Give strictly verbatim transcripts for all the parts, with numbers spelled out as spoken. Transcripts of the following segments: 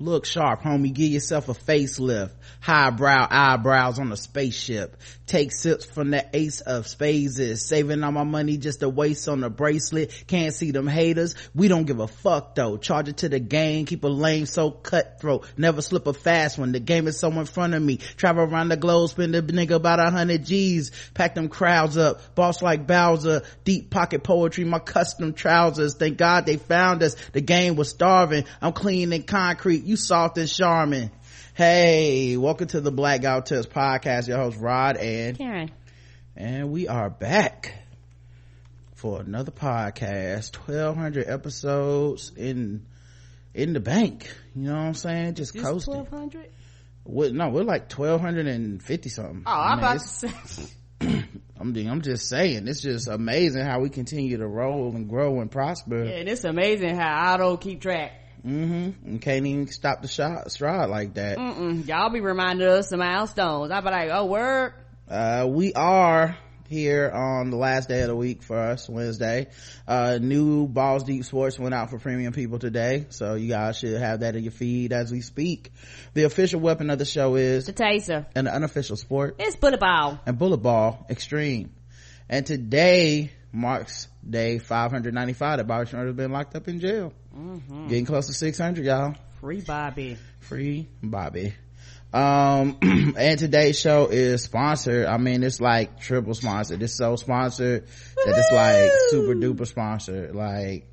Look sharp, homie. Give yourself a facelift. Highbrow eyebrows on a spaceship. Take sips from the ace of spades. Saving all my money just to waste on a bracelet. Can't see them haters. We don't give a fuck though. Charge it to the game. Keep a lane so cutthroat. Never slip a fast one. The game is so in front of me. Travel around the globe. Spend a nigga about a hundred G's. Pack them crowds up. Boss like Bowser. Deep pocket poetry. My custom trousers. Thank God they found us. The game was starving. I'm clean and concrete. You soft and charming. Hey, welcome to the Black Guy Who Tips podcast. Your host Rod and Karen, and we are back for another podcast. Twelve hundred episodes in in the bank, you know what I'm saying? Just this coasting. Twelve hundred? No, we're like twelve fifty something. Oh, I'm about to say. I'm, I'm just saying, it's just amazing how we continue to roll and grow and prosper. Yeah, and it's amazing how I don't keep track. Mm-hmm. And can't even stop the shot stride like that. Mm-mm. Y'all be reminding us of milestones. I be like, oh word. Uh we are here on the last day of the week for us, Wednesday. Uh new Balls Deep Sports went out for premium people today, so you guys should have that in your feed as we speak. The official weapon of the show is the taser, and the unofficial sport is bullet ball, and bullet ball extreme. And today marks day five hundred ninety-five that Bobby Schmurder's been locked up in jail. Mm-hmm. Getting close to six hundred, y'all. Free Bobby. Free Bobby. Um, and today's show is sponsored. I mean, it's like triple sponsored. It's so sponsored that it's like super duper sponsored. Like,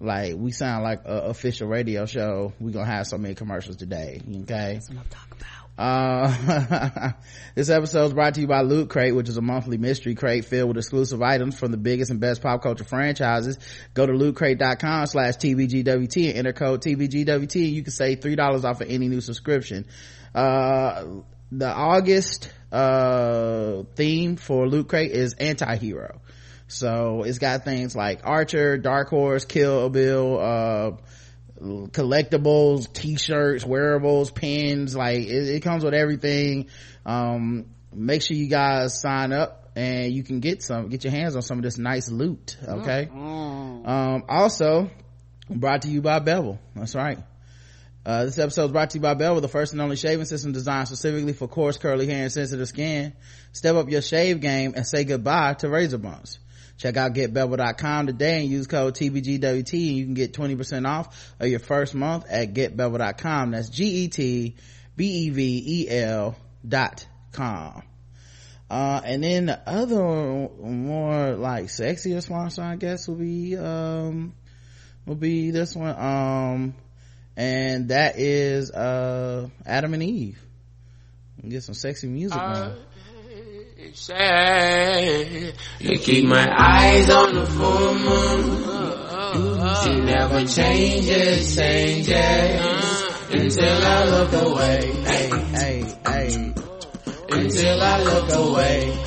like we sound like a official radio show. We gonna have so many commercials today. Okay. That's what I'm talking about. Uh, this episode is brought to you by Loot Crate, which is a monthly mystery crate filled with exclusive items from the biggest and best pop culture franchises. Go to loot crate dot com slash T B G W T and enter code T B G W T and you can save three dollars off of any new subscription. Uh, the August, uh, theme for Loot Crate is anti-hero. So it's got things like Archer, Dark Horse, Kill Bill, uh, collectibles, t-shirts, wearables, pins. Like it, it comes with everything. Um make sure you guys sign up and you can get some get your hands on some of this nice loot. Okay. Mm-hmm. Um also brought to you by Bevel. That's right. Uh this episode is brought to you by Bevel, the first and only shaving system designed specifically for coarse, curly hair and sensitive skin. Step up your shave game and say goodbye to razor bumps. Check out get bevel dot com today and use code T B G W T and you can get twenty percent off of your first month at get bevel dot com. That's G E T B E V E L dot com. Uh, and then the other more like sexier sponsor, I guess, will be, um, will be this one. Um, and that is, uh, Adam and Eve. Get some sexy music uh- on. Say, you keep my eyes on the full moon. She never changes, changes until I look away. Hey, hey, hey. Until I look away.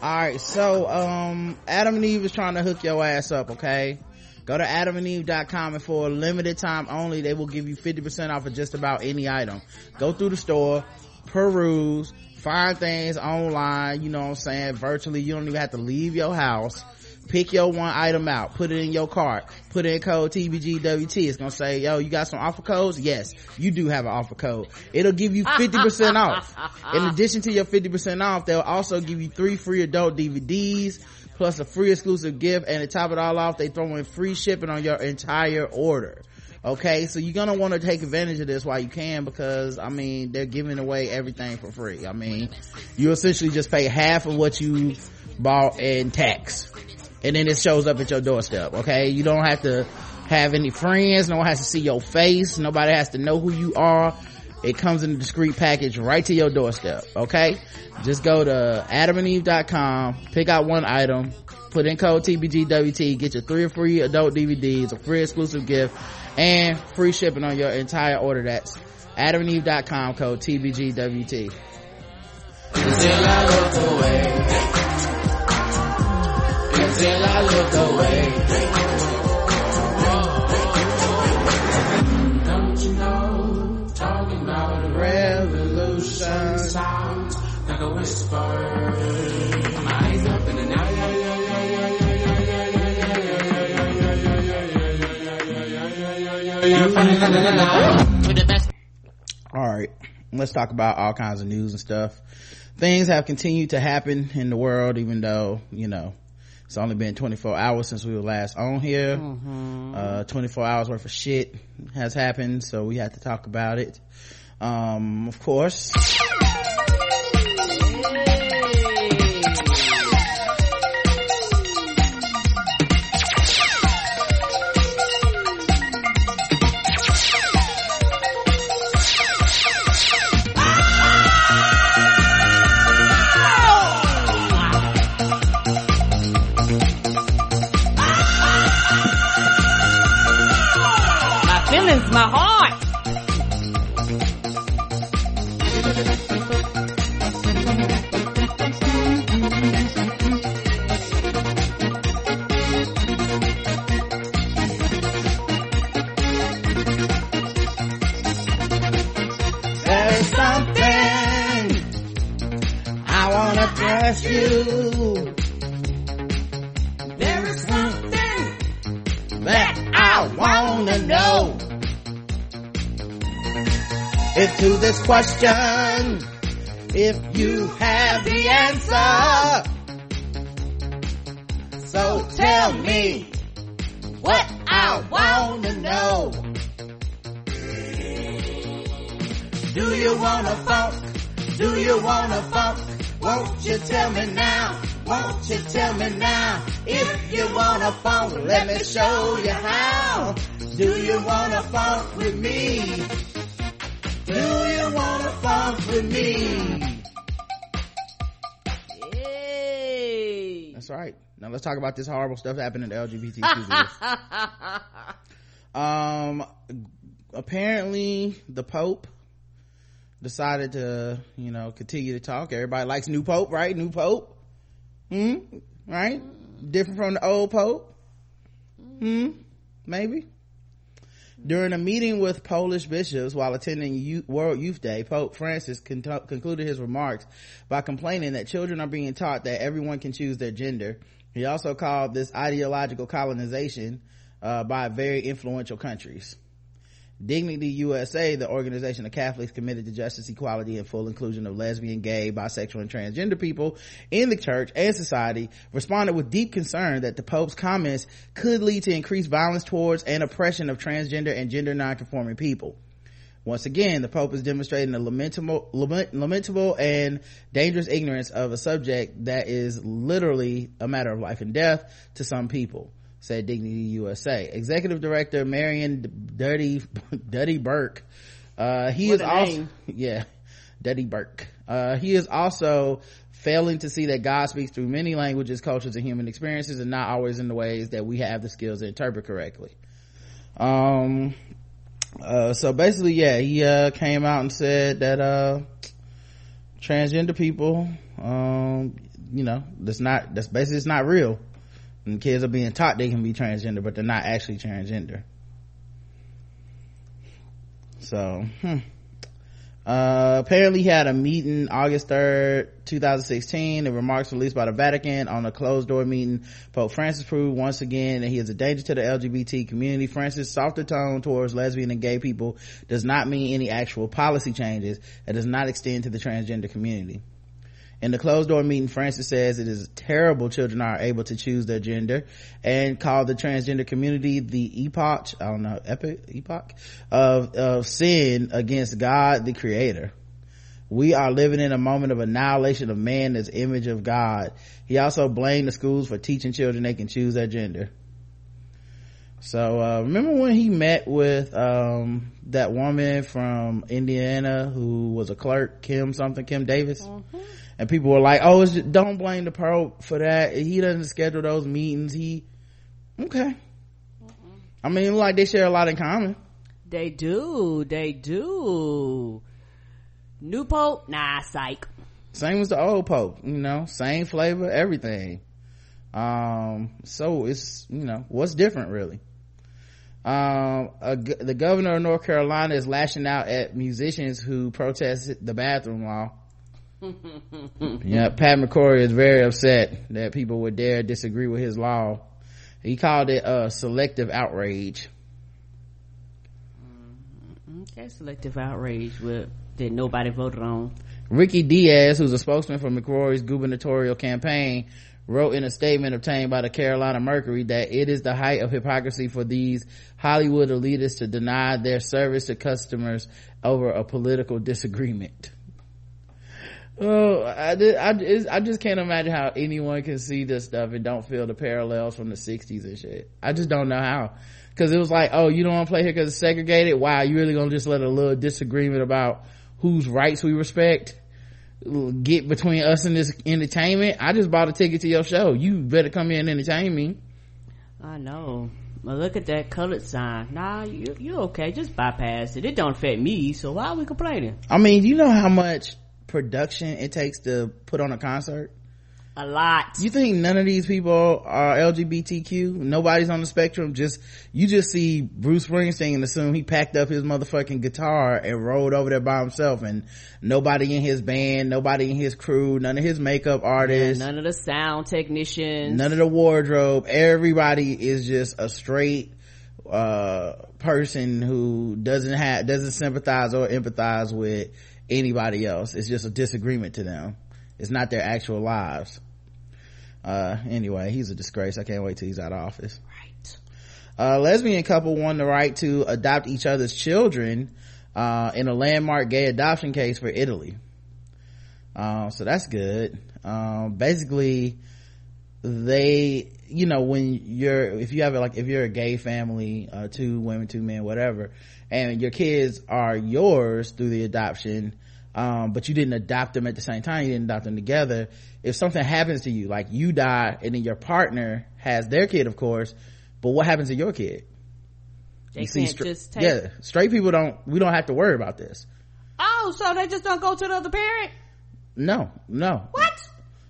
All right, so um, Adam and Eve is trying to hook your ass up, okay? Go to adam and eve dot com and for a limited time only, they will give you fifty percent off of just about any item. Go through the store, peruse. Find things online, you know what I'm saying, virtually. You don't even have to leave your house. Pick your one item out, put it in your cart, put in code T B G W T. It's gonna say, yo, you got some offer codes? Yes, you do have an offer code. It'll give you fifty percent off. In addition to your fifty percent off, they'll also give you three free adult D V Ds plus a free exclusive gift, and to top it all off, they throw in free shipping on your entire order. Okay, so you're gonna want to take advantage of this while you can, because I mean they're giving away everything for free. I mean, you essentially just pay half of what you bought in tax, and then it shows up at your doorstep. Okay, you don't have to have any friends, no one has to see your face, nobody has to know who you are. It comes in a discreet package right to your doorstep. Okay, just go to adam and eve dot com, pick out one item, put in code T B G W T, get your three free adult D V Ds, a free exclusive gift, and free shipping on your entire order. That's adam and eve dot com, code T B G W T. Until I look away. Until I look away. Don't you know, talking about a revolution sounds like a whisper. My eyes up in the night. All right, let's talk about all kinds of news and stuff. Things have continued to happen in the world, even though, you know, it's only been twenty-four hours since we were last on here. Mm-hmm. uh twenty-four hours worth of shit has happened, so we have to talk about it. Um of course, my heart. There's something I want to ask you. There is something that I want to know. If to this question, if you have the answer, so tell me what I want to know. Do you want to funk? Do you want to funk? Won't you tell me now? Won't you tell me now? If you want to funk, let me show you how. Do you want to funk with me? Do you wanna funk with me? Yay! That's right. Now let's talk about this horrible stuff happening to L G B T Q. Um, apparently the Pope decided to, you know, continue to talk. Everybody likes new Pope, right? New Pope. Hmm? Right? Different from the old Pope? Hmm? Maybe? During a meeting with Polish bishops while attending U- World Youth Day, Pope Francis con- concluded his remarks by complaining that children are being taught that everyone can choose their gender. He also called this ideological colonization uh, by very influential countries. Dignity U S A, the organization of Catholics committed to justice, equality, and full inclusion of lesbian, gay, bisexual, and transgender people in the church and society, responded with deep concern that the Pope's comments could lead to increased violence towards and oppression of transgender and gender non-conforming people. Once again, the Pope is demonstrating a lamentable, lament, lamentable and dangerous ignorance of a subject that is literally a matter of life and death to some people, said Dignity U S A. Executive Director Marion D. Burke. Uh, he what is also, name. yeah, Dirty Burke. Uh, he is also failing to see that God speaks through many languages, cultures, and human experiences, and not always in the ways that we have the skills to interpret correctly. Um, uh, so basically, yeah, he, uh, came out and said that, uh, transgender people, um, you know, that's not, that's basically, it's not real. And kids are being taught they can be transgender, but they're not actually transgender. So, hmm. Uh, apparently he had a meeting August third, twenty sixteen. The remarks released by the Vatican on a closed door meeting, Pope Francis proved once again that he is a danger to the L G B T community. Francis' softer tone towards lesbian and gay people does not mean any actual policy changes and does not extend to the transgender community. In the closed-door meeting, Francis says it is terrible children are able to choose their gender, and called the transgender community the epoch, I don't know, epic, epoch, of, of sin against God, the creator. We are living in a moment of annihilation of man as image of God. He also blamed the schools for teaching children they can choose their gender. So, uh, remember when he met with, um, that woman from Indiana who was a clerk, Kim something, Kim Davis? Mm-hmm. And people were like, oh, it's just, don't blame the Pope for that. He doesn't schedule those meetings. He, okay. Mm-mm. I mean, like, they share a lot in common. They do. They do. New Pope? Nah, psych. Same as the old Pope, you know, same flavor, everything. Um, so it's, you know, what's different really? Um, a, the governor of North Carolina is lashing out at musicians who protest the bathroom law. Yeah, Pat McCrory is very upset that people would dare disagree with his law. He called it a uh, selective outrage. Okay, selective outrage with, that nobody voted on. Ricky Diaz, who's a spokesman for McCrory's gubernatorial campaign, wrote in a statement obtained by the Carolina Mercury that it is the height of hypocrisy for these Hollywood elitists to deny their service to customers over a political disagreement. Oh, I, I, I just can't imagine how anyone can see this stuff and don't feel the parallels from the sixties and shit. I just don't know how. Because it was like, oh, you don't want to play here because it's segregated? Wow, you really going to just let a little disagreement about whose rights we respect get between us and this entertainment? I just bought a ticket to your show. You better come here and entertain me. I know. But look at that colored sign. Nah, you, you're okay. Just bypass it. It don't affect me, so why are we complaining? I mean, you know how much production it takes to put on a concert? A lot. You think none of these people are L G B T Q? Nobody's on the spectrum. Just you just see Bruce Springsteen and assume he packed up his motherfucking guitar and rolled over there by himself, and nobody in his band, nobody in his crew, none of his makeup artists, yeah, none of the sound technicians, none of the wardrobe. Everybody is just a straight uh person who doesn't have doesn't sympathize or empathize with anybody else. It's just a disagreement to them. It's not their actual lives. Uh, anyway, he's a disgrace. I can't wait till he's out of office. Right. A lesbian couple won the right to adopt each other's children, uh, in a landmark gay adoption case for Italy. Uh, so that's good. Um, basically they, you know, when you're, if you have like, if you're a gay family, uh, two women, two men, whatever, and your kids are yours through the adoption, um, but you didn't adopt them at the same time, you didn't adopt them together. If something happens to you, like you die and then your partner has their kid, of course, but what happens to your kid? They you can't see, just take yeah straight people don't we don't have to worry about this. Oh, so they just don't go to the other parent? No no What?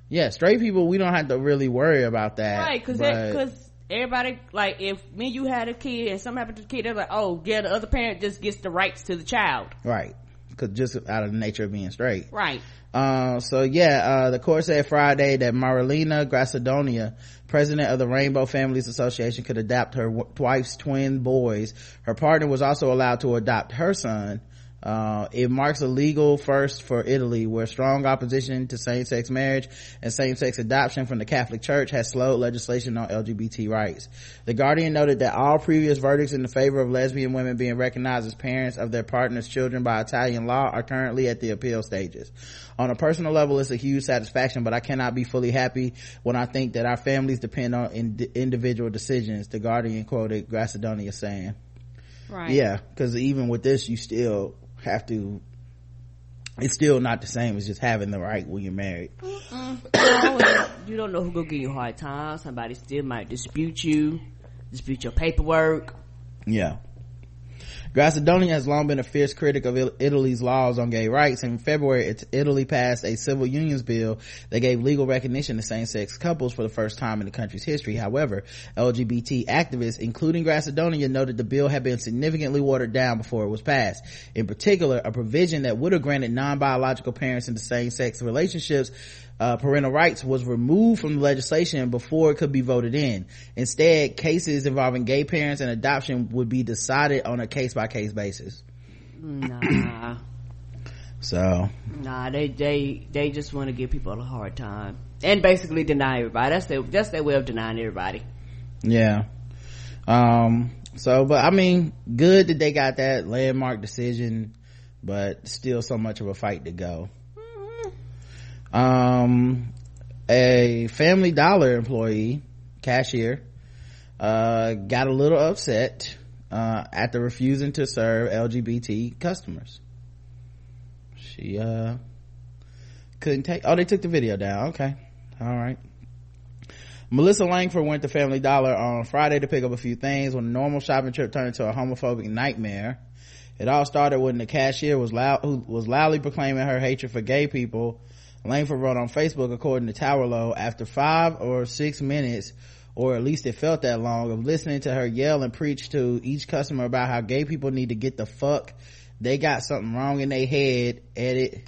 Yeah, straight people, we don't have to really worry about that, right? Because everybody, like, if me and you had a kid and something happened to the kid, they're like, oh yeah, the other parent just gets the rights to the child, right? Because just out of the nature of being straight, right? Uh, so yeah, uh, the court said Friday that Marilena Grassadonia, president of the Rainbow Families Association, could adopt her w- wife's twin boys. Her partner was also allowed to adopt her son. Uh, it marks a legal first for Italy, where strong opposition to same-sex marriage and same-sex adoption from the Catholic Church has slowed legislation on L G B T rights. The Guardian noted that all previous verdicts in the favor of lesbian women being recognized as parents of their partner's children by Italian law are currently at the appeal stages. On a personal level, it's a huge satisfaction, but I cannot be fully happy when I think that our families depend on ind- individual decisions, the Guardian quoted Grassadonia saying. Right. Yeah, because even with this, you still have to, it's still not the same as just having the right when you're married. No, you don't know who gonna give you a hard time. Somebody still might dispute you dispute your paperwork. Yeah. Grassadonia has long been a fierce critic of Italy's laws on gay rights. In February, Italy passed a civil unions bill that gave legal recognition to same-sex couples for the first time in the country's history. However, L G B T activists, including Grassadonia, noted the bill had been significantly watered down before it was passed. In particular, a provision that would have granted non-biological parents into same-sex relationships uh parental rights was removed from the legislation before it could be voted in. Instead, cases involving gay parents and adoption would be decided on a case-by-case basis. Nah. So nah, they they they just want to give people a hard time and basically deny everybody. That's their, that's their way of denying everybody. Yeah. Um so, but I mean, good that they got that landmark decision, but still so much of a fight to go. Um a Family Dollar employee cashier uh got a little upset uh after refusing to serve L G B T customers. She uh couldn't take oh they took the video down. Okay, all right. Melissa Langford went to Family Dollar on Friday to pick up a few things when a normal shopping trip turned into a homophobic nightmare. It all started when the cashier was loud who was loudly proclaiming her hatred for gay people. Langford wrote on Facebook, according to Tower Low, after five or six minutes, or at least it felt that long, of listening to her yell and preach to each customer about how gay people need to get the fuck, they got something wrong in their head, edit,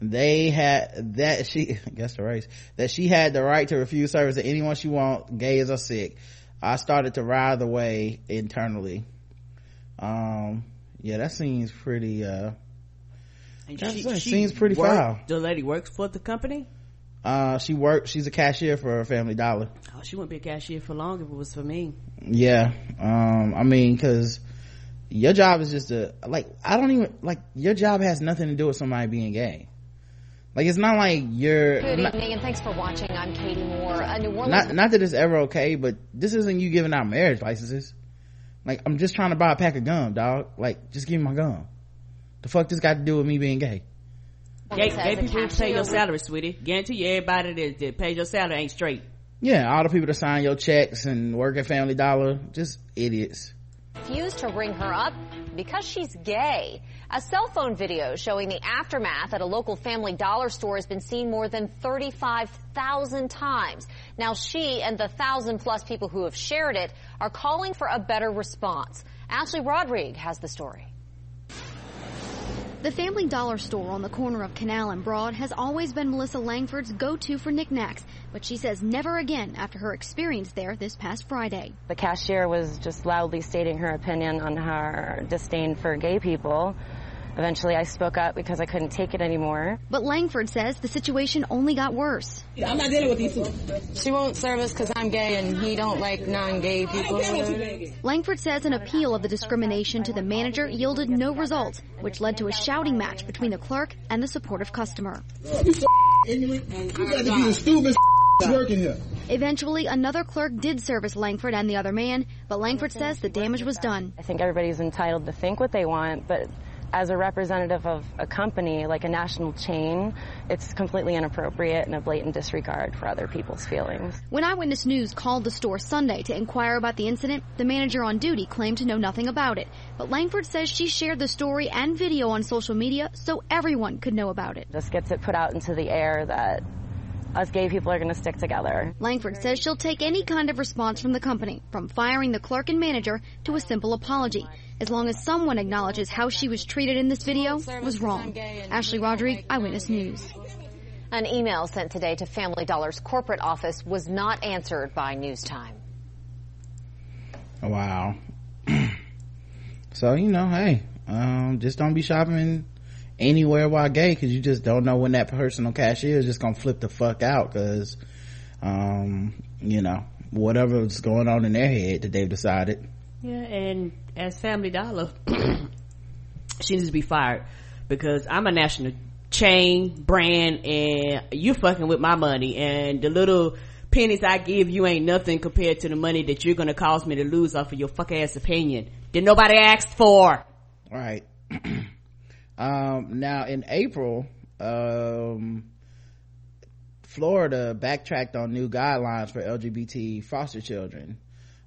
they had, that she, I guess the race, that she had the right to refuse service to anyone she want, gay or sick. I started to writhe away internally. Um, Yeah, that seems pretty uh and that she, seems, she seems pretty worked, foul. The lady works for the company? Uh she worked she's a cashier for Family Dollar. Oh, she wouldn't be a cashier for long if it was for me. Yeah. Um I mean, because your job is just a like I don't even like your job has nothing to do with somebody being gay. Like, it's not like you're... Good evening, and thanks for watching. I'm Katie Moore. A New Orleans... Not, not that it's ever okay, but this isn't you giving out marriage licenses. Like, I'm just trying to buy a pack of gum, dog. Like, just give me my gum. The fuck this got to do with me being gay? Gay, gay people pay your salary, sweetie. Guarantee you everybody that, that pays your salary ain't straight. Yeah, all the people that sign your checks and work at Family Dollar, just idiots. Refused to ring her up because she's gay. A cell phone video showing the aftermath at a local Family Dollar store has been seen more than thirty-five thousand times. Now she and the thousand plus people who have shared it are calling for a better response. Ashley Rodriguez has the story. The Family Dollar store on the corner of Canal and Broad has always been Melissa Langford's go-to for knickknacks, but she says never again after her experience there this past Friday. The cashier was just loudly stating her opinion on her disdain for gay people. Eventually I spoke up because I couldn't take it anymore. But Langford says the situation only got worse. I'm not dealing with these two. She won't serve us because I'm gay and he don't like non-gay people. Langford says an appeal of the discrimination to the manager yielded no results, which led to a shouting match between the clerk and the supportive customer. Eventually, another clerk did service Langford and the other man, but Langford says the damage was done. I think everybody's entitled to think what they want, but... as a representative of a company, like a national chain, it's completely inappropriate and a blatant disregard for other people's feelings. When Eyewitness News called the store Sunday to inquire about the incident, the manager on duty claimed to know nothing about it. But Langford says she shared the story and video on social media so everyone could know about it. This gets it put out into the air that us gay people are going to stick together. Langford says she'll take any kind of response from the company, from firing the clerk and manager to a simple apology, as long as someone acknowledges how she was treated in this video was wrong. Ashley Rodriguez, Eyewitness News. An email sent today to Family Dollar's corporate office was not answered by Newstime. Wow. So, you know, hey, um, just don't be shopping anywhere while gay, because you just don't know when that personal cashier is just gonna flip the fuck out, because um you know, whatever's going on in their head that they've decided. Yeah, and as Family Dollar, she needs to be fired, because I'm a national chain brand and you fucking with my money, and the little pennies I give you ain't nothing compared to the money that you're gonna cause me to lose off of your fuck ass opinion that nobody asked for. Right. Um, now in April, um, Florida backtracked on new guidelines for L G B T foster children.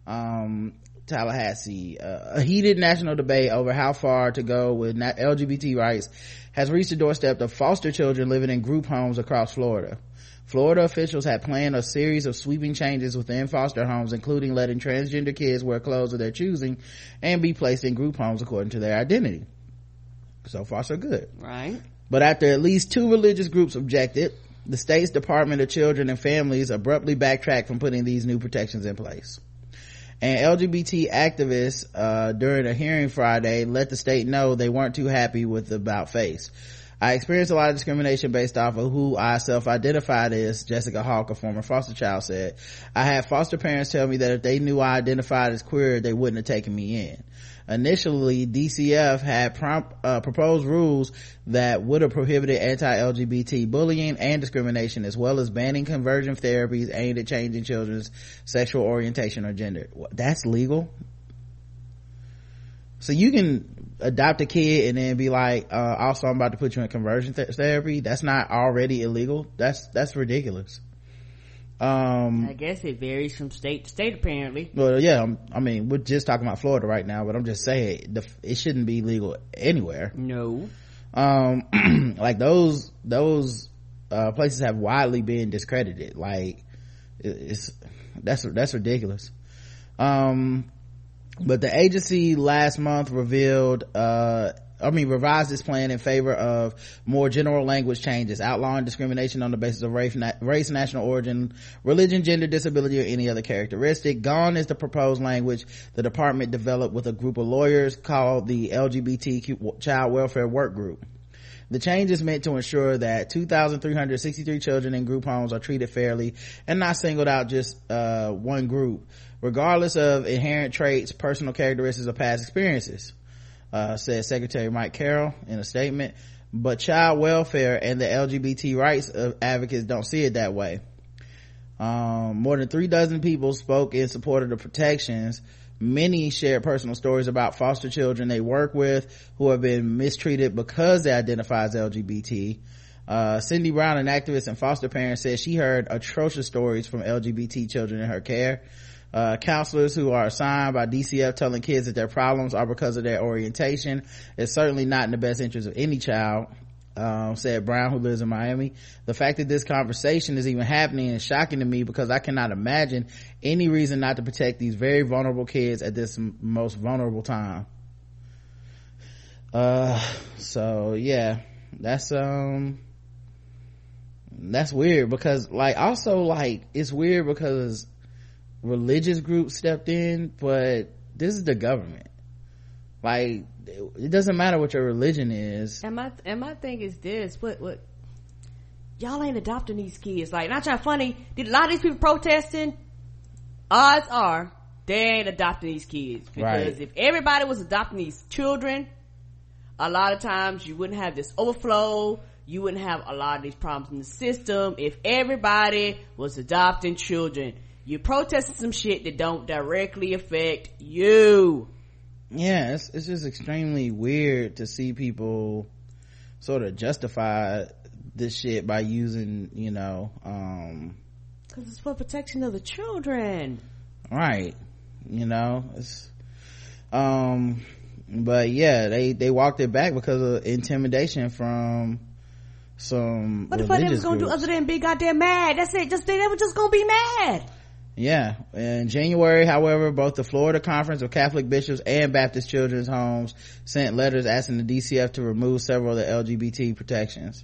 Um, Tallahassee, uh, a heated national debate over how far to go with L G B T rights has reached the doorstep of foster children living in group homes across Florida. Florida officials had planned a series of sweeping changes within foster homes, including letting transgender kids wear clothes of their choosing and be placed in group homes according to their identity. So far so good, right? But after at least two religious groups objected, the state's Department of Children and Families abruptly backtracked from putting these new protections in place. And L G B T activists uh during a hearing Friday let the state know they weren't too happy with the about face. I experienced a lot of discrimination based off of who I self-identified as, Jessica Hawk, a former foster child, said. I had foster parents tell me that if they knew I identified as queer, they wouldn't have taken me in. Initially, D C F had prompt, uh, proposed rules that would have prohibited anti-L G B T bullying and discrimination, as well as banning conversion therapies aimed at changing children's sexual orientation or gender. That's legal? So you can adopt a kid and then be like, uh, also I'm about to put you in conversion th- therapy? That's not already illegal? That's, that's ridiculous. Um, I guess it varies from state to state, apparently. Well, yeah, I'm, I mean, we're just talking about Florida right now, but I'm just saying the, it shouldn't be legal anywhere. No. Um, like those, those, uh, places have widely been discredited. Like, it's, that's, that's ridiculous. Um, but the agency last month revealed, uh, I mean, revise this plan in favor of more general language changes, outlawing discrimination on the basis of race, na- race, national origin, religion, gender, disability, or any other characteristic. Gone is the proposed language the department developed with a group of lawyers called the L G B T Q Child Welfare Work Group. The change is meant to ensure that two thousand three hundred sixty-three children in group homes are treated fairly and not singled out just uh one group, regardless of inherent traits, personal characteristics, or past experiences, uh said Secretary Mike Carroll in a statement. But child welfare and the L G B T rights advocates don't see it that way. Um more than three dozen people spoke in support of the protections. Many shared personal stories about foster children they work with who have been mistreated because they identify as L G B T. Uh, Cindy Brown, an activist and foster parent, said she heard atrocious stories from L G B T children in her care. Uh, counselors who are assigned by D C F telling kids that their problems are because of their orientation is certainly not in the best interest of any child, um, said Brown, who lives in Miami. The fact that this conversation is even happening is shocking to me because I cannot imagine any reason not to protect these very vulnerable kids at this m- most vulnerable time. Uh, so yeah, that's, um, that's weird because like, also like, it's weird because religious groups stepped in, but this is the government. Like, it doesn't matter what your religion is. And my, and my thing is this, what, what, y'all ain't adopting these kids. Like, not y'all funny. Did a lot of these people protesting? Odds are they ain't adopting these kids. Because right. If everybody was adopting these children, a lot of times you wouldn't have this overflow. You wouldn't have a lot of these problems in the system. If everybody was adopting children, you're protesting some shit that don't directly affect you. Yeah, it's, it's just extremely weird to see people sort of justify this shit by using, you know, um because it's for protection of the children, right? You know, it's um but yeah, they they walked it back because of intimidation from some what the fuck they was gonna do other than be goddamn mad. That's it. Just they were just gonna be mad. Yeah. In January, however, both the Florida Conference of Catholic Bishops and Baptist Children's Homes sent letters asking the D C F to remove several of the L G B T protections.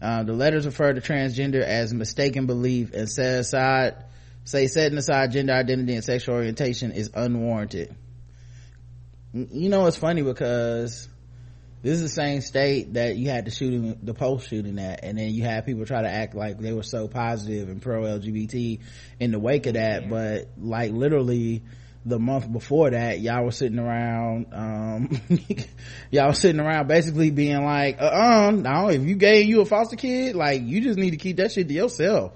Uh, the letters refer to transgender as mistaken belief and set aside, say setting aside gender identity and sexual orientation is unwarranted. You know, it's funny because this is the same state that you had the shooting, the post shooting at, and then you had people try to act like they were so positive and pro-L G B T in the wake of that, yeah. But like literally the month before that, y'all were sitting around, um, y'all were sitting around basically being like, uh-uh, no, if you gay and you a foster kid, like you just need to keep that shit to yourself.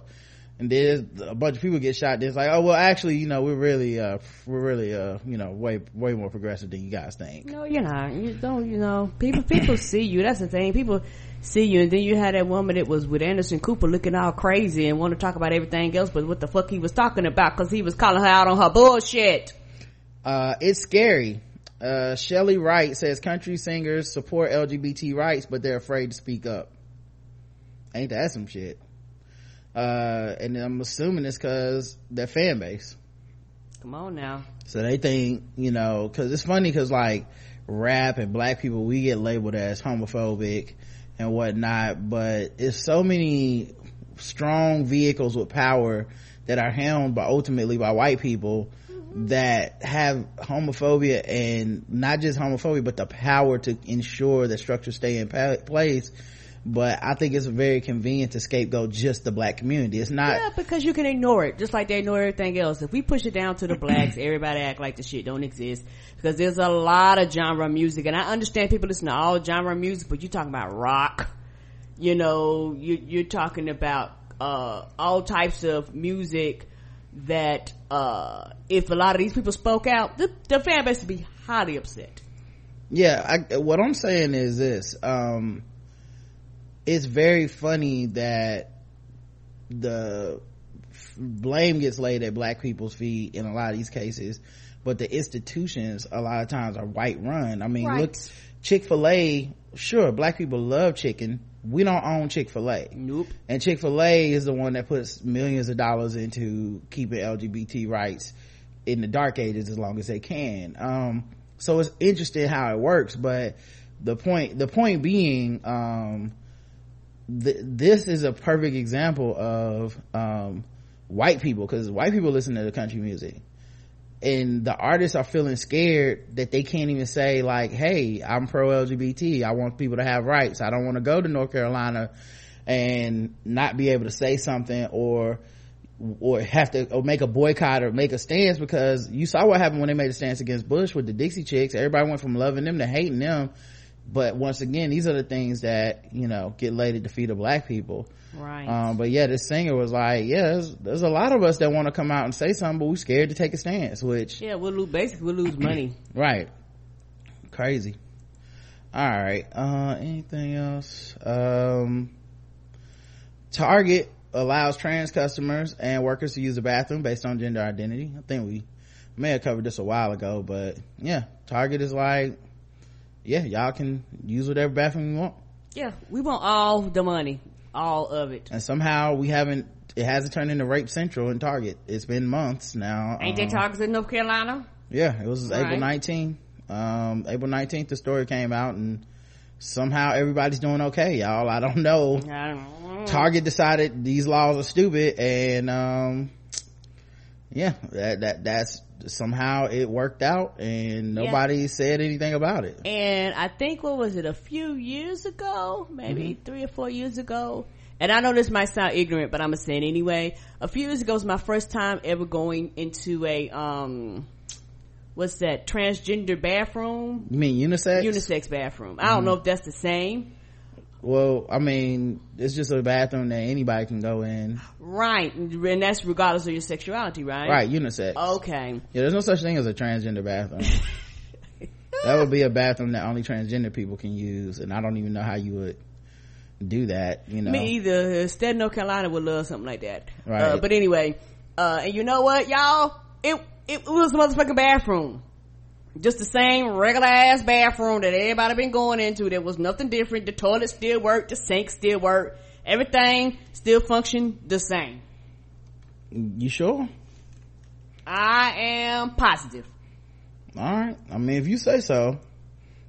And then a bunch of people get shot. Then it's like, oh well, actually, you know, we're really, uh, we're really, uh, you know, way, way more progressive than you guys think. No, you're not. You don't. You know, people, people see you. That's the thing. People see you, and then you had that woman that was with Anderson Cooper, looking all crazy and want to talk about everything else, but what the fuck he was talking about? Because he was calling her out on her bullshit. Uh, it's scary. Uh, Shelley Wright says country singers support L G B T rights, but they're afraid to speak up. Ain't that some shit? Uh, and I'm assuming it's cause their fan base. Come on now. So they think, you know, cause it's funny cause like rap and black people, we get labeled as homophobic and whatnot, but it's so many strong vehicles with power that are helmed by ultimately by white people mm-hmm. that have homophobia and not just homophobia, but the power to ensure that structures stay in place. But I think it's very convenient to scapegoat just the black community. It's not. Yeah, because you can ignore it, just like they ignore everything else. If we push it down to the blacks, everybody act like the shit don't exist. Because there's a lot of genre music, and I understand people listen to all genre music, but you're talking about rock. You know, you, you're talking about, uh, all types of music that, uh, if a lot of these people spoke out, the, the fan base would be highly upset. Yeah, I, what I'm saying is this, um, it's very funny that the f- blame gets laid at black people's feet in a lot of these cases, but the institutions a lot of times are white run. I mean, right. Look, Chick-fil-A, sure, black people love chicken. We don't own Chick-fil-A. Nope. And Chick-fil-A is the one that puts millions of dollars into keeping L G B T rights in the dark ages as long as they can. Um, So it's interesting how it works, but the point the point being, um th- this is a perfect example of um white people, because white people listen to the country music, and the artists are feeling scared that they can't even say, like, hey, I'm pro L G B T, I want people to have rights, I don't want to go to North Carolina and not be able to say something, or or have to or make a boycott or make a stance, because you saw what happened when they made a stance against Bush with the Dixie Chicks. Everybody went from loving them to hating them. But once again, these are the things that, you know, get laid at the feet of black people, right? Um but yeah, this singer was like, yeah, there's, there's a lot of us that want to come out and say something, but we're scared to take a stance, which, yeah, we'll lose, basically we'll lose money. Right, crazy. All right, uh anything else? um Target allows trans customers and workers to use the bathroom based on gender identity. I think we may have covered this a while ago, but yeah, Target is like, yeah, y'all can use whatever bathroom you want. Yeah, we want all the money, all of it. And somehow we haven't, it hasn't turned into Rape Central in Target. It's been months now. Ain't um, they Targets in North Carolina? Yeah, it was all April nineteenth. Right. Um, April nineteenth, the story came out, and somehow everybody's doing okay, y'all. I don't know. I don't know. Target decided these laws are stupid, and um, yeah, that, that that's somehow it worked out, and nobody yeah. said anything about it. And I think, what was it, a few years ago, maybe mm-hmm. three or four years ago, and I know this might sound ignorant, but I'm gonna say it anyway, a few years ago was my first time ever going into a um what's that, transgender bathroom. You mean unisex unisex bathroom? I don't mm-hmm. know if that's the same. Well, I mean, it's just a bathroom that anybody can go in. Right. And that's regardless of your sexuality, right? Right, unisex. Okay. Yeah, there's no such thing as a transgender bathroom. That would be a bathroom that only transgender people can use, and I don't even know how you would do that, you know. Me either. State of North Carolina would love something like that. Right. Uh, but anyway, uh, and you know what, y'all? It, it was a motherfucking bathroom. Just the same regular ass bathroom that everybody been going into. There was nothing different. The toilet still worked, the sink still worked, everything still functioned the same. You sure? I am positive. All right, I mean, if you say so.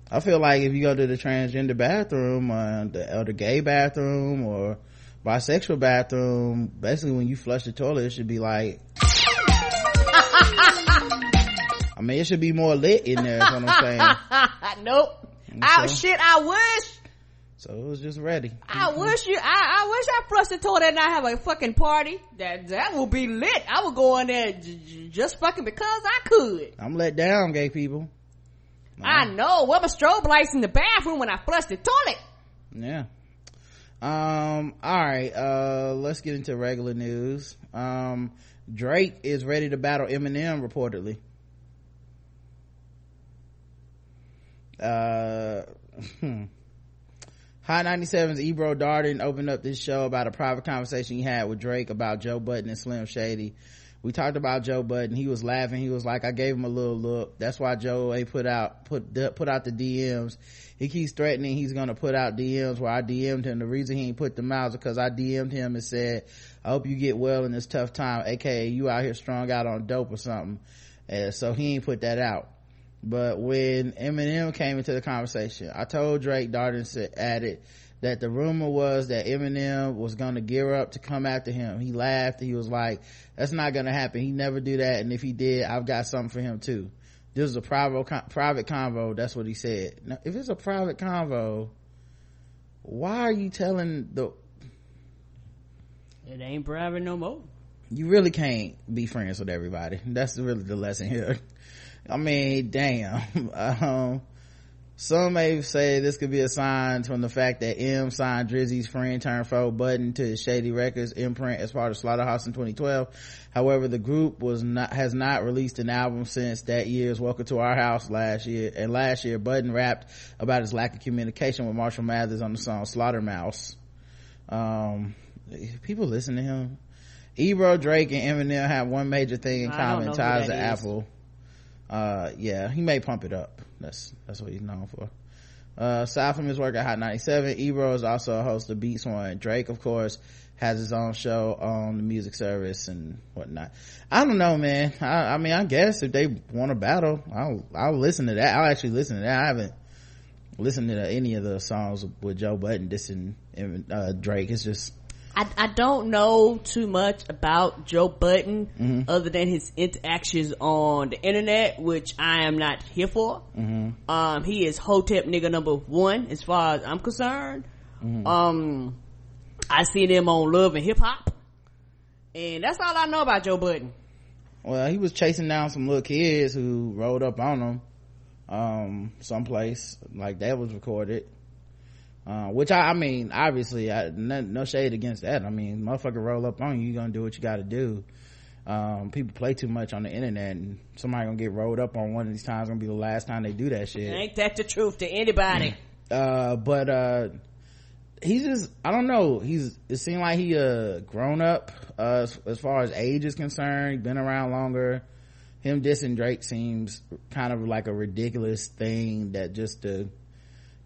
I feel like if you go to the transgender bathroom, or the, or the gay bathroom, or bisexual bathroom, basically when you flush the toilet, it should be like I mean, it should be more lit in there, is what I'm saying. Nope. So, oh shit, I wish. So it was just ready. I mm-hmm. wish you, I, I wish I flushed the toilet and I have a fucking party. That, that will be lit. I would go in there j- j- just fucking because I could. I'm let down, gay people. No. I know. What, my strobe lights in the bathroom when I flushed the toilet? Yeah. Um, alright, uh, let's get into regular news. Um, Drake is ready to battle Eminem, reportedly. uh hmm. Hot ninety-seven's Ebro Darden opened up this show about a private conversation he had with Drake about Joe Budden and Slim Shady. We talked about Joe Budden. He was laughing. He was like, I gave him a little look. That's why Joe ain't put out put put out the D Ms. He keeps threatening he's gonna put out D Ms where I D M'd him. The reason he ain't put them out is because I D M'd him and said, I hope you get well in this tough time, aka you out here strung out on dope or something. And so he ain't put that out. But when Eminem came into the conversation, I told Drake, Darden said, added that the rumor was that Eminem was going to gear up to come after him. He laughed. He was like, that's not going to happen. He never do that. And if he did, I've got something for him too. This is a private, private convo. That's what he said. Now, if it's a private convo, why are you telling the, it ain't private no more. You really can't be friends with everybody. That's really the lesson here. I mean, damn. Um, some may say this could be a sign from the fact that M signed Drizzy's friend turned foe Budden to his Shady Records imprint as part of Slaughterhouse in twenty twelve. However, the group was not has not released an album since that year's Welcome to Our House last year. And last year, Budden rapped about his lack of communication with Marshall Mathers on the song Slaughtermouse. Um, people listen to him. Ebro, Drake, and Eminem have one major thing in common: ties to Apple. Uh yeah, he may pump it up. That's that's what he's known for. Uh aside from his work at Hot ninety-seven, Ebro is also a host of Beats One. Drake, of course, has his own show on the music service and whatnot. I don't know, man. I, I mean, I guess if they want to battle, I'll, I'll listen to that. I'll actually listen to that. I haven't listened to any of the songs with Joe Budden dissing uh, Drake. It's just I, I don't know too much about Joe Budden mm-hmm. other than his interactions on the internet, which I am not here for. Mm-hmm. Um, he is Hotep nigga number one as far as I'm concerned. Mm-hmm. Um, I seen him on Love and Hip Hop, and that's all I know about Joe Budden. Well, he was chasing down some little kids who rolled up on him um, someplace, like that was recorded. Uh, which I, I mean, obviously, I, no, no shade against that. I mean, motherfucker roll up on you, you gonna do what you gotta do. Um, people play too much on the internet, and somebody gonna get rolled up on one of these times, gonna be the last time they do that shit. Ain't that the truth to anybody? uh, but, uh, he's just, I don't know, he's, it seemed like he, uh, grown up, uh, as far as age is concerned, been around longer. Him dissing Drake seems kind of like a ridiculous thing that just to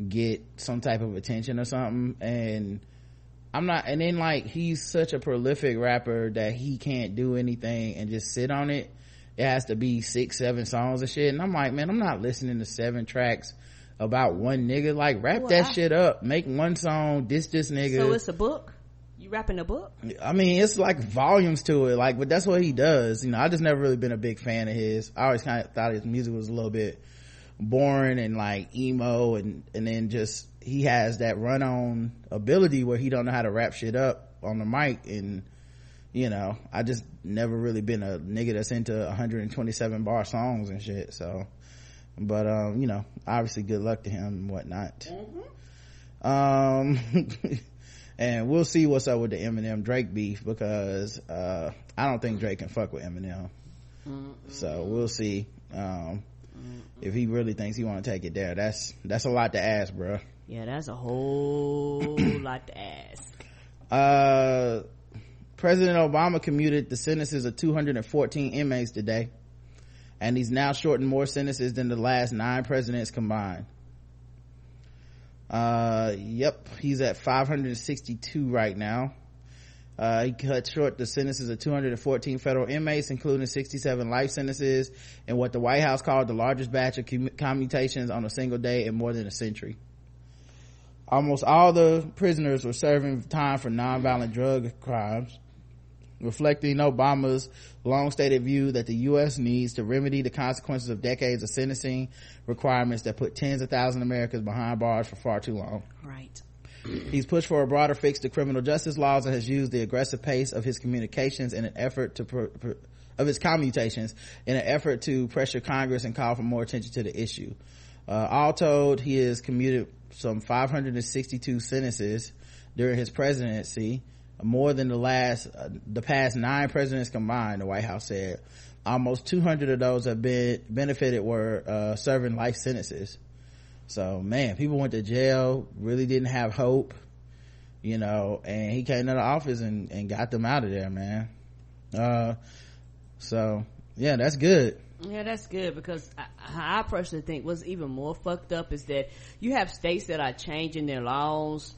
get some type of attention or something. And I'm not, and then like he's such a prolific rapper that he can't do anything and just sit on it. It has to be six seven songs and shit, and I'm like, man, I'm not listening to seven tracks about one nigga. Like, wrap well, that I, shit up, make one song, diss this nigga. So it's a book, you rapping a book. I mean, it's like volumes to it, like, but that's what he does, you know. I just never really been a big fan of his. I always kind of thought his music was a little bit boring and like emo, and and then just he has that run on ability where he don't know how to wrap shit up on the mic. And you know, I just never really been a nigga that's into one hundred twenty-seven bar songs and shit. So but um you know, obviously good luck to him and whatnot. Mm-hmm. um and we'll see what's up with the Eminem Drake beef, because uh I don't think Drake can fuck with Eminem. Mm-hmm. So we'll see um if he really thinks he want to take it there. That's that's a lot to ask, bro. Yeah, that's a whole lot to ask. uh President Obama commuted the sentences of two hundred fourteen inmates today, and he's now shortened more sentences than the last nine presidents combined. Uh yep he's at five hundred sixty-two right now. Uh, he cut short the sentences of two hundred fourteen federal inmates, including sixty-seven life sentences, and what the White House called the largest batch of com- commutations on a single day in more than a century. Almost all the prisoners were serving time for nonviolent drug crimes, reflecting Obama's long-stated view that the U S needs to remedy the consequences of decades of sentencing requirements that put tens of thousands of Americans behind bars for far too long. Right. He's pushed for a broader fix to criminal justice laws and has used the aggressive pace of his communications in an effort to pr- pr- of his commutations in an effort to pressure Congress and call for more attention to the issue. Uh, all told, he has commuted some five hundred sixty-two sentences during his presidency, more than the last uh, the past nine presidents combined, the White House said. Almost two hundred of those have been benefited were uh, serving life sentences. So, man, people went to jail, really didn't have hope, you know, and he came to the office and, and got them out of there, man. Uh, so, yeah, that's good. Yeah, that's good, because I, I personally think what's even more fucked up is that you have states that are changing their laws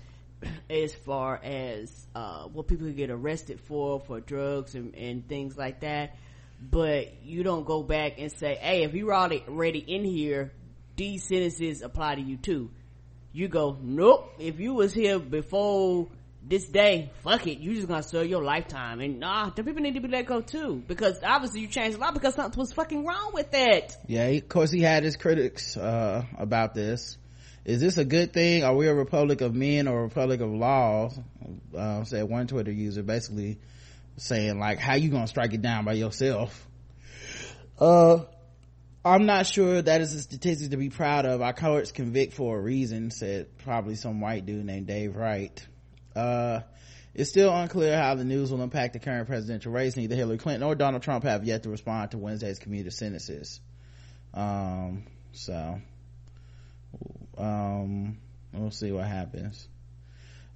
as far as uh, what people get arrested for, for drugs and, and things like that, but you don't go back and say, hey, if you're already in here, these sentences apply to you too. You go, nope, if you was here before this day, fuck it, you just gonna serve your lifetime. And nah, the people need to be let go too, because obviously you changed the law because something was fucking wrong with it. Yeah, he, of course he had his critics uh about this. Is this a good thing? Are we a republic of men or a republic of laws? Uh said one Twitter user, basically saying like, how you gonna strike it down by yourself? uh I'm not sure that is a statistic to be proud of. Our courts convict for a reason, said probably some white dude named Dave Wright. Uh, it's still unclear how the news will impact the current presidential race. Neither Hillary Clinton or Donald Trump have yet to respond to Wednesday's commuted sentences. Um, so, um, we'll see what happens.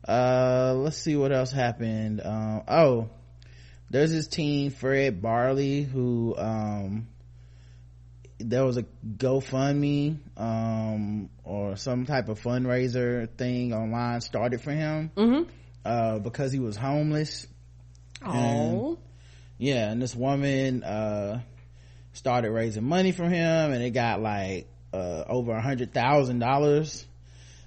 Uh, let's see what else happened. Um, oh, there's this teen, Fred Barley, who, um, there was a GoFundMe um or some type of fundraiser thing online started for him. Mm-hmm. uh, because he was homeless. Oh. Yeah, and this woman uh, started raising money from him, and it got like uh, over a hundred thousand dollars.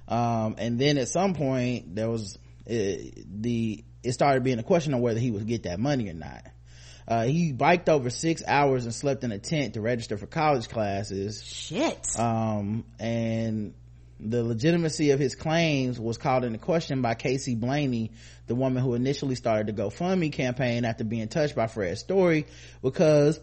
Um, and then at some point there was it, the it started being a question on whether he would get that money or not. Uh, he biked over six hours and slept in a tent to register for college classes. Shit. Um, and the legitimacy of his claims was called into question by Casey Blaney, the woman who initially started the GoFundMe campaign after being touched by Fred's story because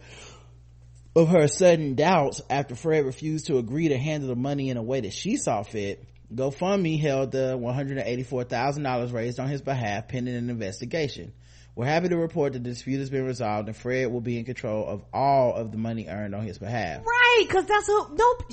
of her sudden doubts after Fred refused to agree to handle the money in a way that she saw fit. GoFundMe held the one hundred eighty-four thousand dollars raised on his behalf pending an investigation. We're happy to report the dispute has been resolved and Fred will be in control of all of the money earned on his behalf. Right, because that's who... Nope.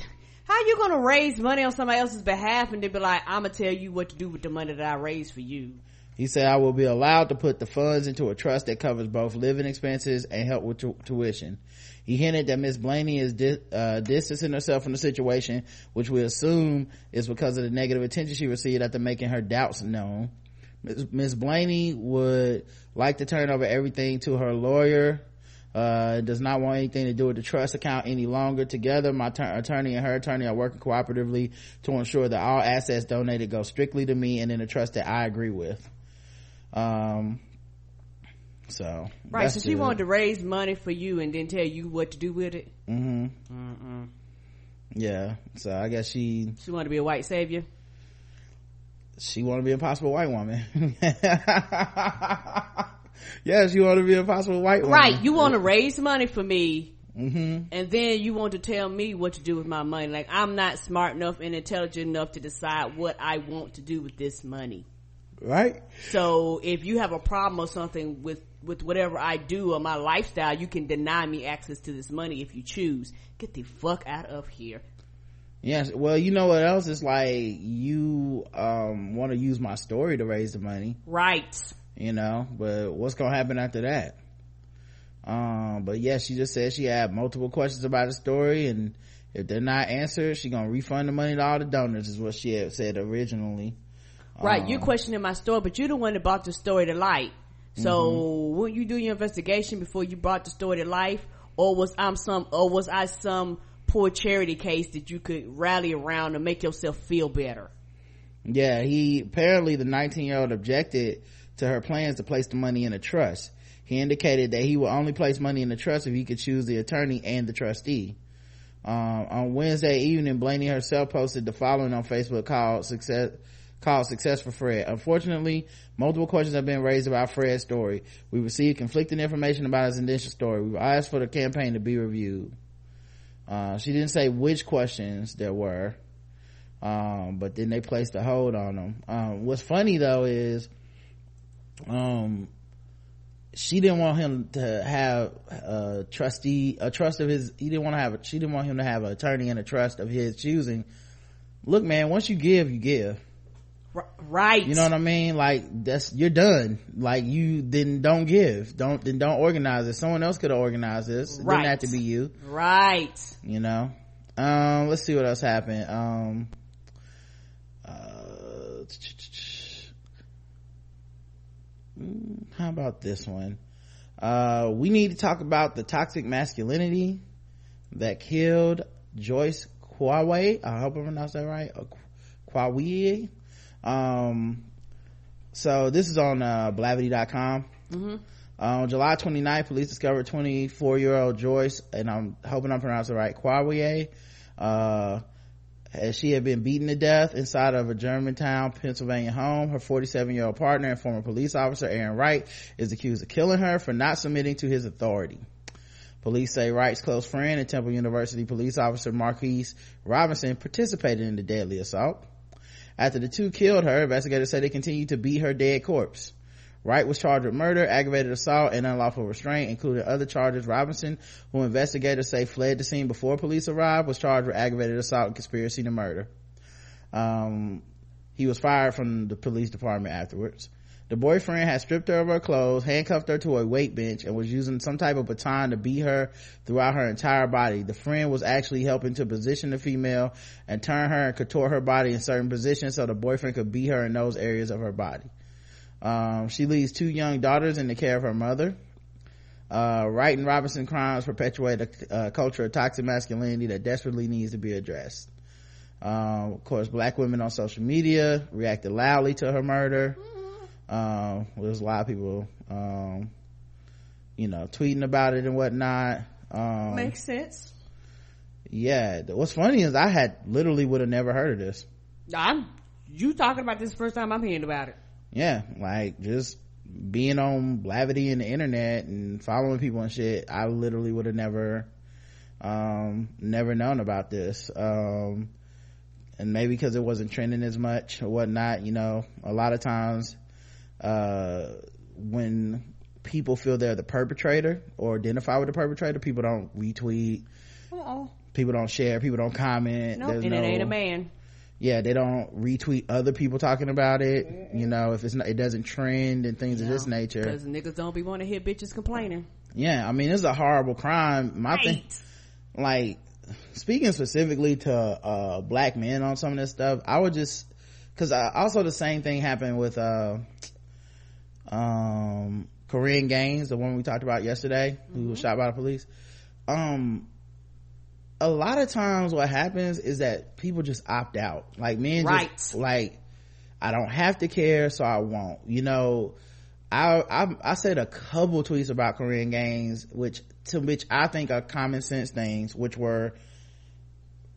How are you going to raise money on somebody else's behalf and they be like, I'm going to tell you what to do with the money that I raised for you? He said, I will be allowed to put the funds into a trust that covers both living expenses and help with tu- tuition. He hinted that Miss Blaney is di- uh, distancing herself from the situation, which we assume is because of the negative attention she received after making her doubts known. Miss Blaney would like to turn over everything to her lawyer. Uh, does not want anything to do with the trust account any longer. Together, my ter- attorney and her attorney are working cooperatively to ensure that all assets donated go strictly to me and in a trust that I agree with. Um, so. Right, so she it. wanted to raise money for you and then tell you what to do with it? Mm-hmm. Mm-mm. Yeah, so I guess she... She wanted to be a white savior? She wanted to be an impossible white woman. Yes, you want to be a possible white woman. Right, you want to raise money for me, mm-hmm. and then you want to tell me what to do with my money. Like, I'm not smart enough and intelligent enough to decide what I want to do with this money. Right. So if you have a problem or something with, with whatever I do or my lifestyle, you can deny me access to this money if you choose. Get the fuck out of here. Yes, well, you know what else? It's like you um, want to use my story to raise the money. Right. You know, but what's gonna happen after that? Um, but yeah, she just said she had multiple questions about the story, and if they're not answered, she gonna refund the money to all the donors, is what she had said originally. Right, um, you're questioning my story, but you're the one that brought the story to light. So, mm-hmm. wouldn't you do your investigation before you brought the story to life, or was I'm some, or was I some poor charity case that you could rally around to make yourself feel better? Yeah, he apparently the nineteen-year-old objected to her plans to place the money in a trust. He indicated that he would only place money in the trust if he could choose the attorney and the trustee. Um, on Wednesday evening, Blaney herself posted the following on Facebook called Success, called Success for Fred. Unfortunately, multiple questions have been raised about Fred's story. We received conflicting information about his initial story. We've asked for the campaign to be reviewed. Uh, she didn't say which questions there were, um, but then they placed a hold on them. Um, what's funny though is um she didn't want him to have a trustee a trust of his he didn't want to have a, she didn't want him to have an attorney and a trust of his choosing. Look, man, once you give, you give. Right, you know what I mean? Like, that's, you're done. Like, you then don't give, don't then don't organize it. Someone else could have organized this. It right. Didn't have to be you. Right, you know. Um let's see what else happened. um uh How about this one? Uh, we need to talk about the toxic masculinity that killed Joyce Kwawe. I hope I pronounced that right. Kwawe. Um, so this is on uh, Blavity dot com. Mm-hmm. On July twenty-ninth, police discovered twenty-four-year-old Joyce, and I'm hoping I'm pronouncing it right, Kwawe, uh, as she had been beaten to death inside of a Germantown, Pennsylvania home. Her forty-seven-year-old partner and former police officer Aaron Wright is accused of killing her for not submitting to his authority. Police say Wright's close friend and Temple University police officer Marquise Robinson participated in the deadly assault. After the two killed her, investigators say they continued to beat her dead corpse. Wright was charged with murder, aggravated assault, and unlawful restraint, including other charges. Robinson, who investigators say fled the scene before police arrived, was charged with aggravated assault and conspiracy to murder. Um, he was fired from the police department afterwards. The boyfriend had stripped her of her clothes, handcuffed her to a weight bench, and was using some type of baton to beat her throughout her entire body. The friend was actually helping to position the female and turn her and contort her body in certain positions so the boyfriend could beat her in those areas of her body. Um, she leaves two young daughters in the care of her mother. Uh, Wright and Robinson crimes perpetuate a uh, culture of toxic masculinity that desperately needs to be addressed. Um, of course, black women on social media reacted loudly to her murder. Um, there's a lot of people, um, you know, tweeting about it and whatnot. Um, Makes sense. Yeah. What's funny is I had literally would have never heard of this. I'm, you talking about this first time I'm hearing about it. Yeah. Like just being on Blavity and the internet and following people and shit. I literally would have never, um, never known about this. Um, and maybe because it wasn't trending as much or whatnot, you know, a lot of times, uh, when people feel they're the perpetrator or identify with the perpetrator, people don't retweet. Uh-oh. People don't share. People don't comment. Nope. And no, it ain't a man. Yeah, they don't retweet other people talking about it. Mm-mm. You know, if it's not, it doesn't trend and things you of know, this nature. Because niggas don't be want to hear bitches complaining. Yeah, I mean, it's a horrible crime. My right. thing, like, speaking specifically to uh black men on some of this stuff, I would just, because uh, also the same thing happened with uh um Korin Gaines, the one we talked about yesterday, mm-hmm. who was shot by the police. Um, a lot of times what happens is that people just opt out. Like men right. just, like, I don't have to care, so I won't. You know, I, I, I said a couple tweets about Korin Gaines, which, to which I think are common sense things, which were,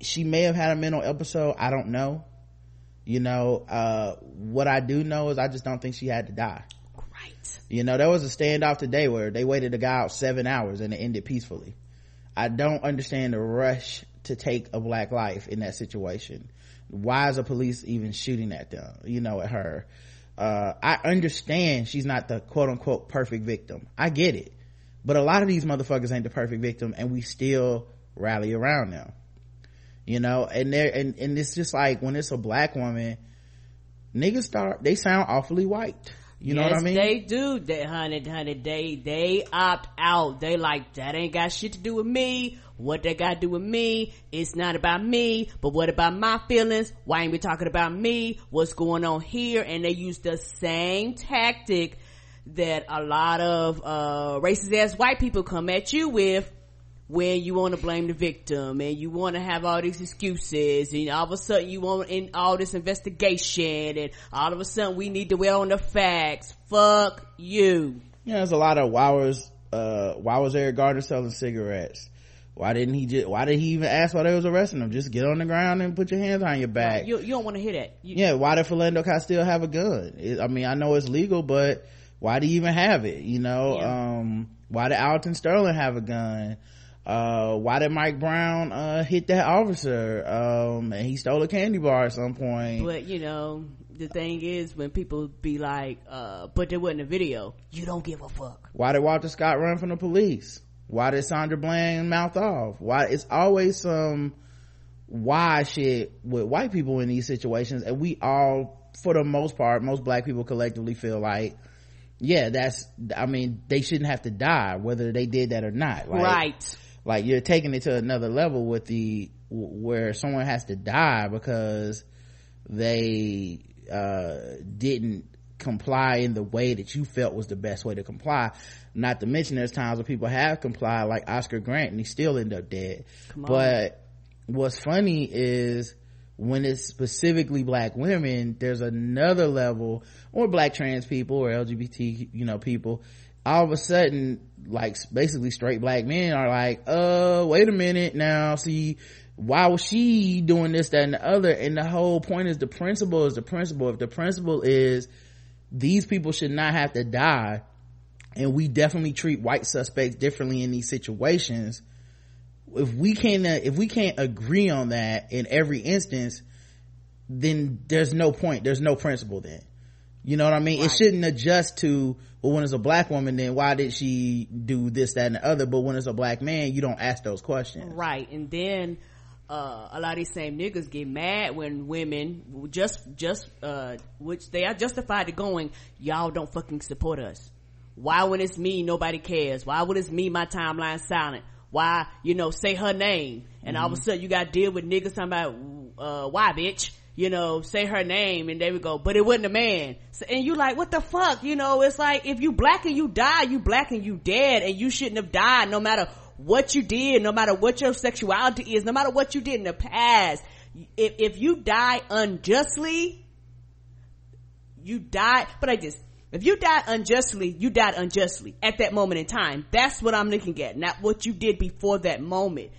she may have had a mental episode. I don't know. You know, uh, what I do know is I just don't think she had to die. Right. You know, there was a standoff today where they waited a guy out seven hours and it ended peacefully. I don't understand the rush to take a black life in that situation. Why is the police even shooting at them, you know, at her? Uh, I understand she's not the quote unquote perfect victim. I get it. But a lot of these motherfuckers ain't the perfect victim and we still rally around them, you know, and they're, and, and it's just like when it's a black woman, niggas start, they sound awfully white. You know yes, what I mean? They do. They, honey, honey, they, they opt out. They like, that ain't got shit to do with me. What that got to do with me? It's not about me, but what about my feelings? Why ain't we talking about me? What's going on here? And they use the same tactic that a lot of, uh, racist ass white people come at you with when you want to blame the victim and you want to have all these excuses and all of a sudden you want in all this investigation and all of a sudden we need to weigh on the facts. Fuck you. Yeah, there's a lot of why was uh why was Eric Garner selling cigarettes? Why didn't he just why did he even ask why they was arresting him? Just get on the ground and put your hands on your back. You, you don't want to hear that. You, yeah, why did Philando Castile have a gun? It, I mean, I know it's legal, but why do you even have it? You know, yeah. um why did Alton Sterling have a gun? Uh, why did Mike Brown, uh, hit that officer? Um, and he stole a candy bar at some point. But, you know, the thing is when people be like, uh, but there wasn't a video, you don't give a fuck. Why did Walter Scott run from the police? Why did Sandra Bland mouth off? Why? It's always some why shit with white people in these situations. And we all, for the most part, most black people collectively feel like, yeah, that's, I mean, they shouldn't have to die, whether they did that or not. Like, right. Like you're taking it to another level with the where someone has to die because they uh didn't comply in the way that you felt was the best way to comply. Not to mention there's times where people have complied, like Oscar Grant, and he still end up dead. But what's funny is when it's specifically black women, there's another level, or black trans people or L G B T, you know, people. All of a sudden, like, basically straight black men are like, uh, wait a minute now, see, why was she doing this, that, and the other? And the whole point is the principle is the principle. If the principle is these people should not have to die, and we definitely treat white suspects differently in these situations, if we can't, if we can't agree on that in every instance, then there's no point, there's no principle then. You know what I mean? Right. It shouldn't adjust to, well, when it's a black woman, then why did she do this, that, and the other? But when it's a black man, you don't ask those questions. Right. And then, uh, a lot of these same niggas get mad when women just, just, uh, which they are justified to going, y'all don't fucking support us. Why when it's me, nobody cares? Why when it's me, my timeline's silent? Why, you know, say her name? And mm-hmm. all of a sudden you got to deal with niggas talking about, uh, why, bitch? you know, say her name, and they would go, but it wasn't a man. So, and you like, what the fuck? You know, it's like, if you black and you die, you black and you dead, and you shouldn't have died no matter what you did, no matter what your sexuality is, no matter what you did in the past. If, if you die unjustly, you die, but I just, if you died unjustly, you died unjustly at that moment in time. That's what I'm looking at, not what you did before that moment.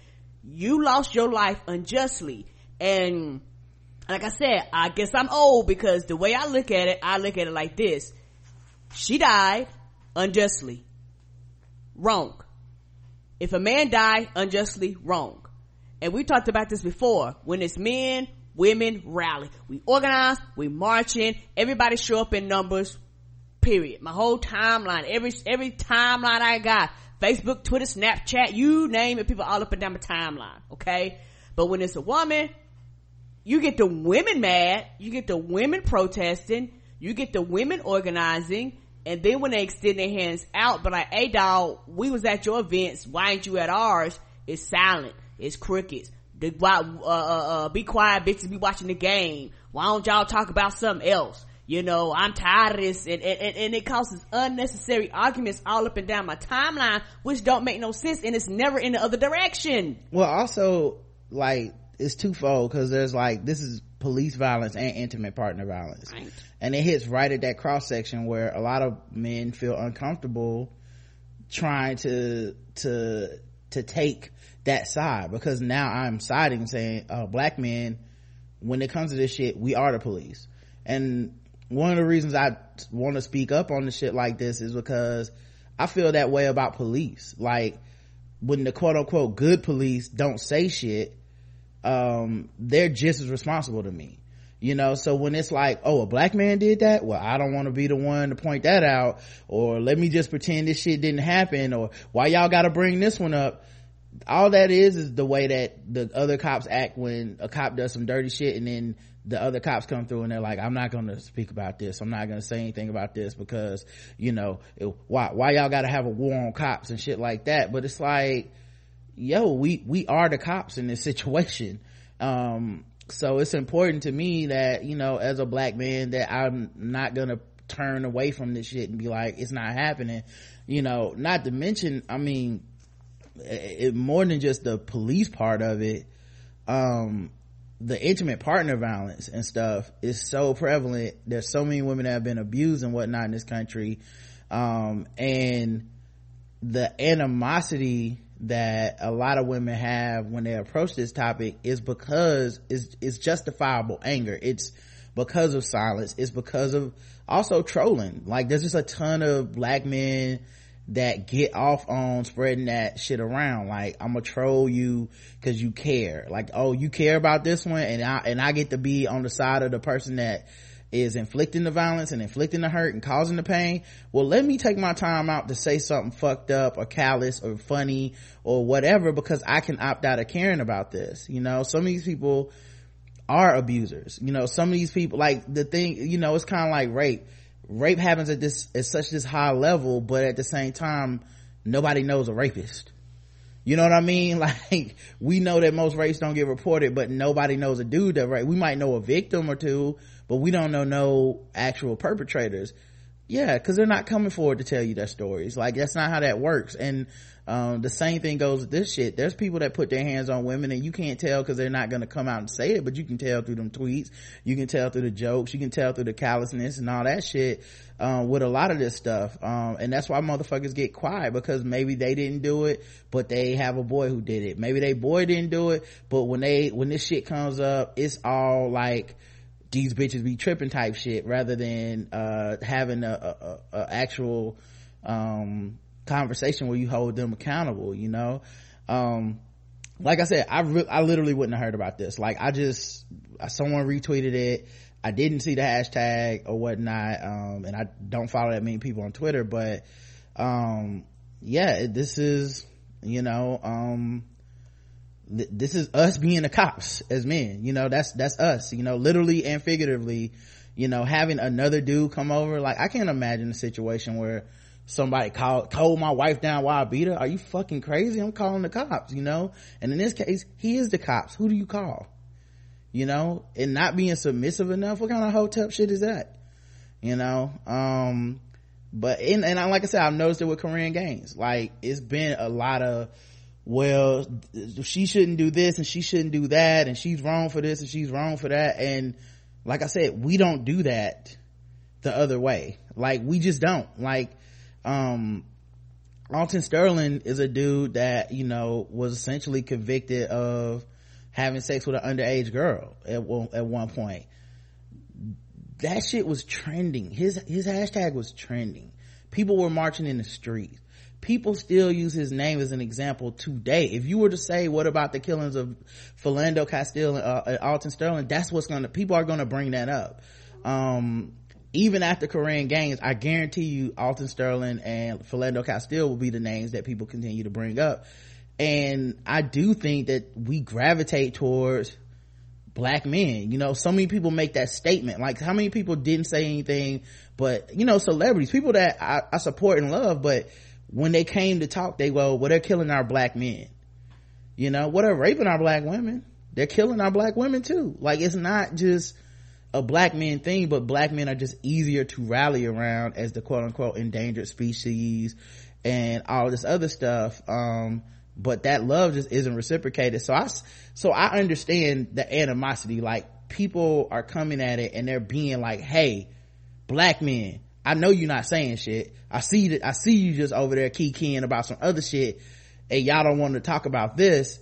You lost your life unjustly. And like I said, I guess I'm old, because the way I look at it, I look at it like this. She died unjustly. Wrong. If a man died unjustly, wrong. And we talked about this before. When it's men, women rally. We organize, we march in, everybody show up in numbers, period. My whole timeline, every, every timeline I got, Facebook, Twitter, Snapchat, you name it, people all up and down my timeline, okay? But when it's a woman, you get the women mad, you get the women protesting, you get the women organizing, and then when they extend their hands out, but like, hey dog, we was at your events, why ain't you at ours? It's silent, it's crickets. The, why, uh, uh, be quiet, bitches be watching the game. Why don't y'all talk about something else? You know, I'm tired of this, and, and, and it causes unnecessary arguments all up and down my timeline, which don't make no sense, and it's never in the other direction. Well, also, like, it's twofold, because there's like, this is police violence and intimate partner violence. Right. And it hits right at that cross section where a lot of men feel uncomfortable trying to, to, to take that side, because now I'm siding saying, uh, black men, when it comes to this shit, we are the police. And one of the reasons I want to speak up on the shit like this is because I feel that way about police. Like, when the quote unquote good police don't say shit, um, they're just as responsible to me, you know? So when it's like, oh, a black man did that? Well, I don't want to be the one to point that out, or let me just pretend this shit didn't happen, or why y'all got to bring this one up? All that is is the way that the other cops act when a cop does some dirty shit, and then the other cops come through and they're like, I'm not going to speak about this, I'm not going to say anything about this, because, you know, it, why why y'all got to have a war on cops and shit like that? But it's like, yo, we we are the cops in this situation. Um so it's important to me that, you know, as a black man, that I'm not going to turn away from this shit and be like, it's not happening, you know? Not to mention, I mean, it, more than just the police part of it, um the intimate partner violence and stuff is so prevalent. There's so many women that have been abused and whatnot in this country, um and the animosity that a lot of women have when they approach this topic is because it's, it's justifiable anger. It's because of silence, it's because of also trolling. Like, there's just a ton of black men that get off on spreading that shit around. Like, I'm gonna troll you because you care. Like, oh, you care about this one, and I and I get to be on the side of the person that is inflicting the violence and inflicting the hurt and causing the pain. Well, let me take my time out to say something fucked up or callous or funny or whatever, because I can opt out of caring about this. You know, some of these people are abusers. You know, some of these people, like, the thing, you know, it's kind of like rape. Rape happens at this at such this high level, but at the same time, nobody knows a rapist. You know what I mean? Like, we know that most rapes don't get reported, but nobody knows a dude that rape. We might know a victim or two, but we don't know no actual perpetrators. Yeah, because they're not coming forward to tell you their stories. Like, that's not how that works. And um the same thing goes with this shit. There's people that put their hands on women, and you can't tell because they're not going to come out and say it, but you can tell through them tweets, you can tell through the jokes, you can tell through the callousness and all that shit, um with a lot of this stuff. Um and that's why motherfuckers get quiet, because maybe they didn't do it, but they have a boy who did it. Maybe they boy didn't do it, but when they when this shit comes up, it's all like these bitches be tripping type shit, rather than uh having a, a, a actual um conversation where you hold them accountable, you know? Um like I said, I re- I literally wouldn't have heard about this. Like, I just someone retweeted it. I didn't see the hashtag or whatnot, um and I don't follow that many people on Twitter, but um yeah, this is, you know, um th- this is us being the cops as men, you know? That's that's us, you know, literally and figuratively, you know, having another dude come over. Like, I can't imagine a situation where somebody called told my wife down while I beat her. Are you fucking crazy? I'm calling the cops, you know? And in this case, he is the cops. Who do you call? you know, and not being submissive enough. What kind of hotep shit is that? You know, um, but, and, and I, like I said, I've noticed it with Korin Gaines. Like, it's been a lot of, well, she shouldn't do this and she shouldn't do that, and she's wrong for this and she's wrong for that. And like I said, we don't do that the other way. Like, we just don't. Like, um, Alton Sterling is a dude that, you know, was essentially convicted of having sex with an underage girl at one, at one point. That shit was trending. His, his hashtag was trending. People were marching in the streets. People still use his name as an example today. If you were to say, what about the killings of Philando Castile and uh, Alton Sterling? That's what's going to, people are going to bring that up. Um, Even after Korin Gaines, I guarantee you Alton Sterling and Philando Castile will be the names that people continue to bring up. And I do think that we gravitate towards black men. You know, so many people make that statement. Like, how many people didn't say anything, but, you know, celebrities, people that I, I support and love, but when they came to talk, they go, well, they're killing our black men. You know, well, they're raping our black women. They're killing our black women too. Like, it's not just a black man thing, but black men are just easier to rally around as the quote unquote endangered species and all this other stuff. Um, but that love just isn't reciprocated. So I, so I understand the animosity. Like, people are coming at it and they're being like, hey, black men, I know you're not saying shit. I see that. I see you just over there kikiing about some other shit and y'all don't want to talk about this.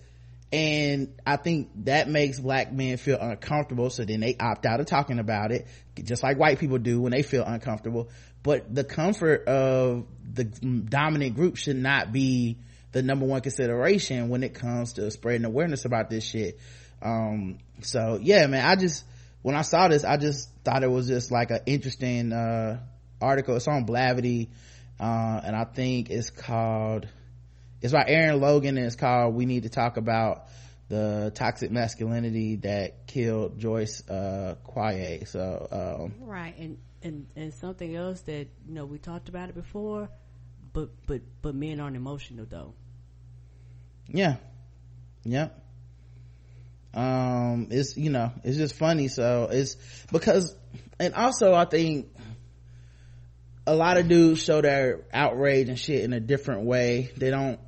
And I think that makes black men feel uncomfortable, so then they opt out of talking about it, just like white people do when they feel uncomfortable. But the comfort of the dominant group should not be the number one consideration when it comes to spreading awareness about this shit. Um, so yeah, man, I just, when I saw this, I just thought it was just like an interesting, uh, article. It's on Blavity, uh, and I think it's called, it's by Aaron Logan, and it's called We Need to Talk About the Toxic Masculinity That Killed Joyce uh Quiet. So um right, and, and and something else that, you know, we talked about it before, but but but men aren't emotional though. Yeah. Yeah. Um it's, you know, it's just funny. So it's because, and also I think a lot of dudes show their outrage and shit in a different way. They don't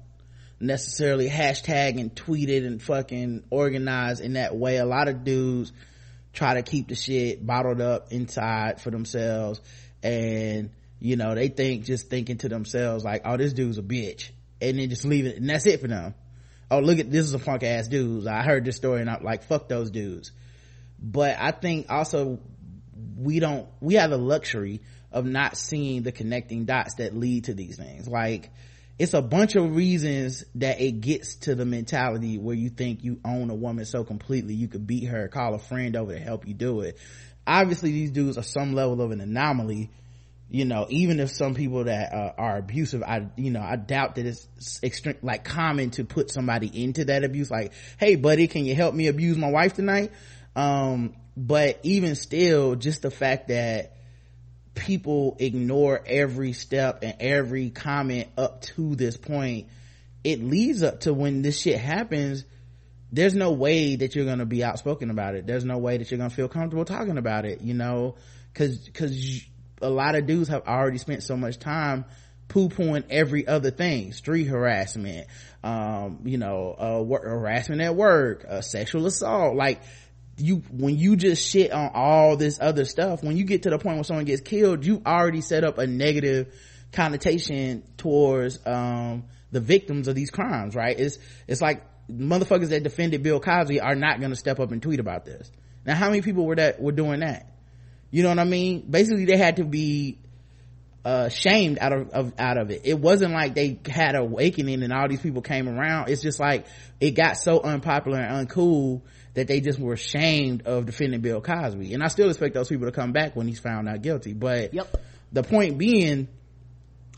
necessarily hashtag and tweet it and fucking organize in that way. A lot of dudes try to keep the shit bottled up inside for themselves, and, you know, they think, just thinking to themselves like, oh, this dude's a bitch, and then just leave it, and that's it for them. Oh, look at this, is a punk ass dude, I heard this story and I'm like, fuck those dudes. But I think also we don't we have the luxury of not seeing the connecting dots that lead to these things. Like, it's a bunch of reasons that it gets to the mentality where you think you own a woman so completely you could beat her, call a friend over to help you do it. Obviously these dudes are some level of an anomaly, you know, even if some people that uh, are abusive, I, you know, I doubt that it's extreme, like, common to put somebody into that abuse. Like, hey buddy, can you help me abuse my wife tonight? Um, but even still, just the fact that people ignore every step and every comment up to this point, it leads up to when this shit happens, there's no way that you're going to be outspoken about it. There's no way that you're going to feel comfortable talking about it, you know, because because a lot of dudes have already spent so much time poo-pooing every other thing. Street harassment, um you know, uh work, harassment at work, uh, sexual assault. Like, you, when you just shit on all this other stuff, when you get to the point where someone gets killed, you already set up a negative connotation towards um the victims of these crimes, right? It's it's like motherfuckers that defended Bill Cosby are not going to step up and tweet about this. Now, how many people were that were doing that? You know what I mean? Basically, they had to be uh shamed out of, of out of it. It wasn't like they had an awakening and all these people came around. It's just like it got so unpopular and uncool that they just were ashamed of defending Bill Cosby. And I still expect those people to come back when he's found not guilty. But yep. The point being,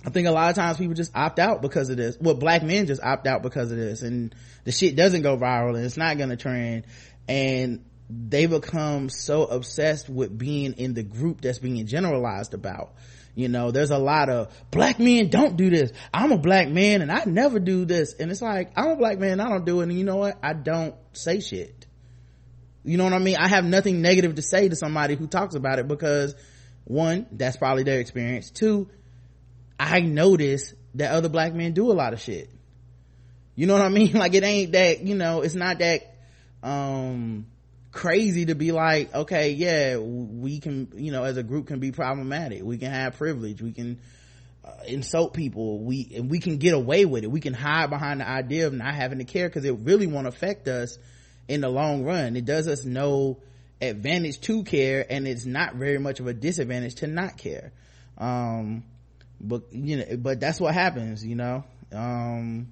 I think a lot of times people just opt out because of this. Well, black men just opt out because of this, and the shit doesn't go viral and it's not going to trend. And they become so obsessed with being in the group that's being generalized about. You know, there's a lot of black men don't do this. I'm a black man and I never do this. And it's like, I'm a black man, I don't do it. And you know what? I don't say shit. You know what I mean? I have nothing negative to say to somebody who talks about it because, one, that's probably their experience. Two, I notice that other black men do a lot of shit. You know what I mean? Like, it ain't that, you know, it's not that um crazy to be like, okay, yeah, we can, you know, as a group can be problematic. We can have privilege. We can uh, insult people. We, and we can get away with it. We can hide behind the idea of not having to care because it really won't affect us in the long run. It does us no advantage to care, and it's not very much of a disadvantage to not care. Um, but, you know, but that's what happens, you know? Um,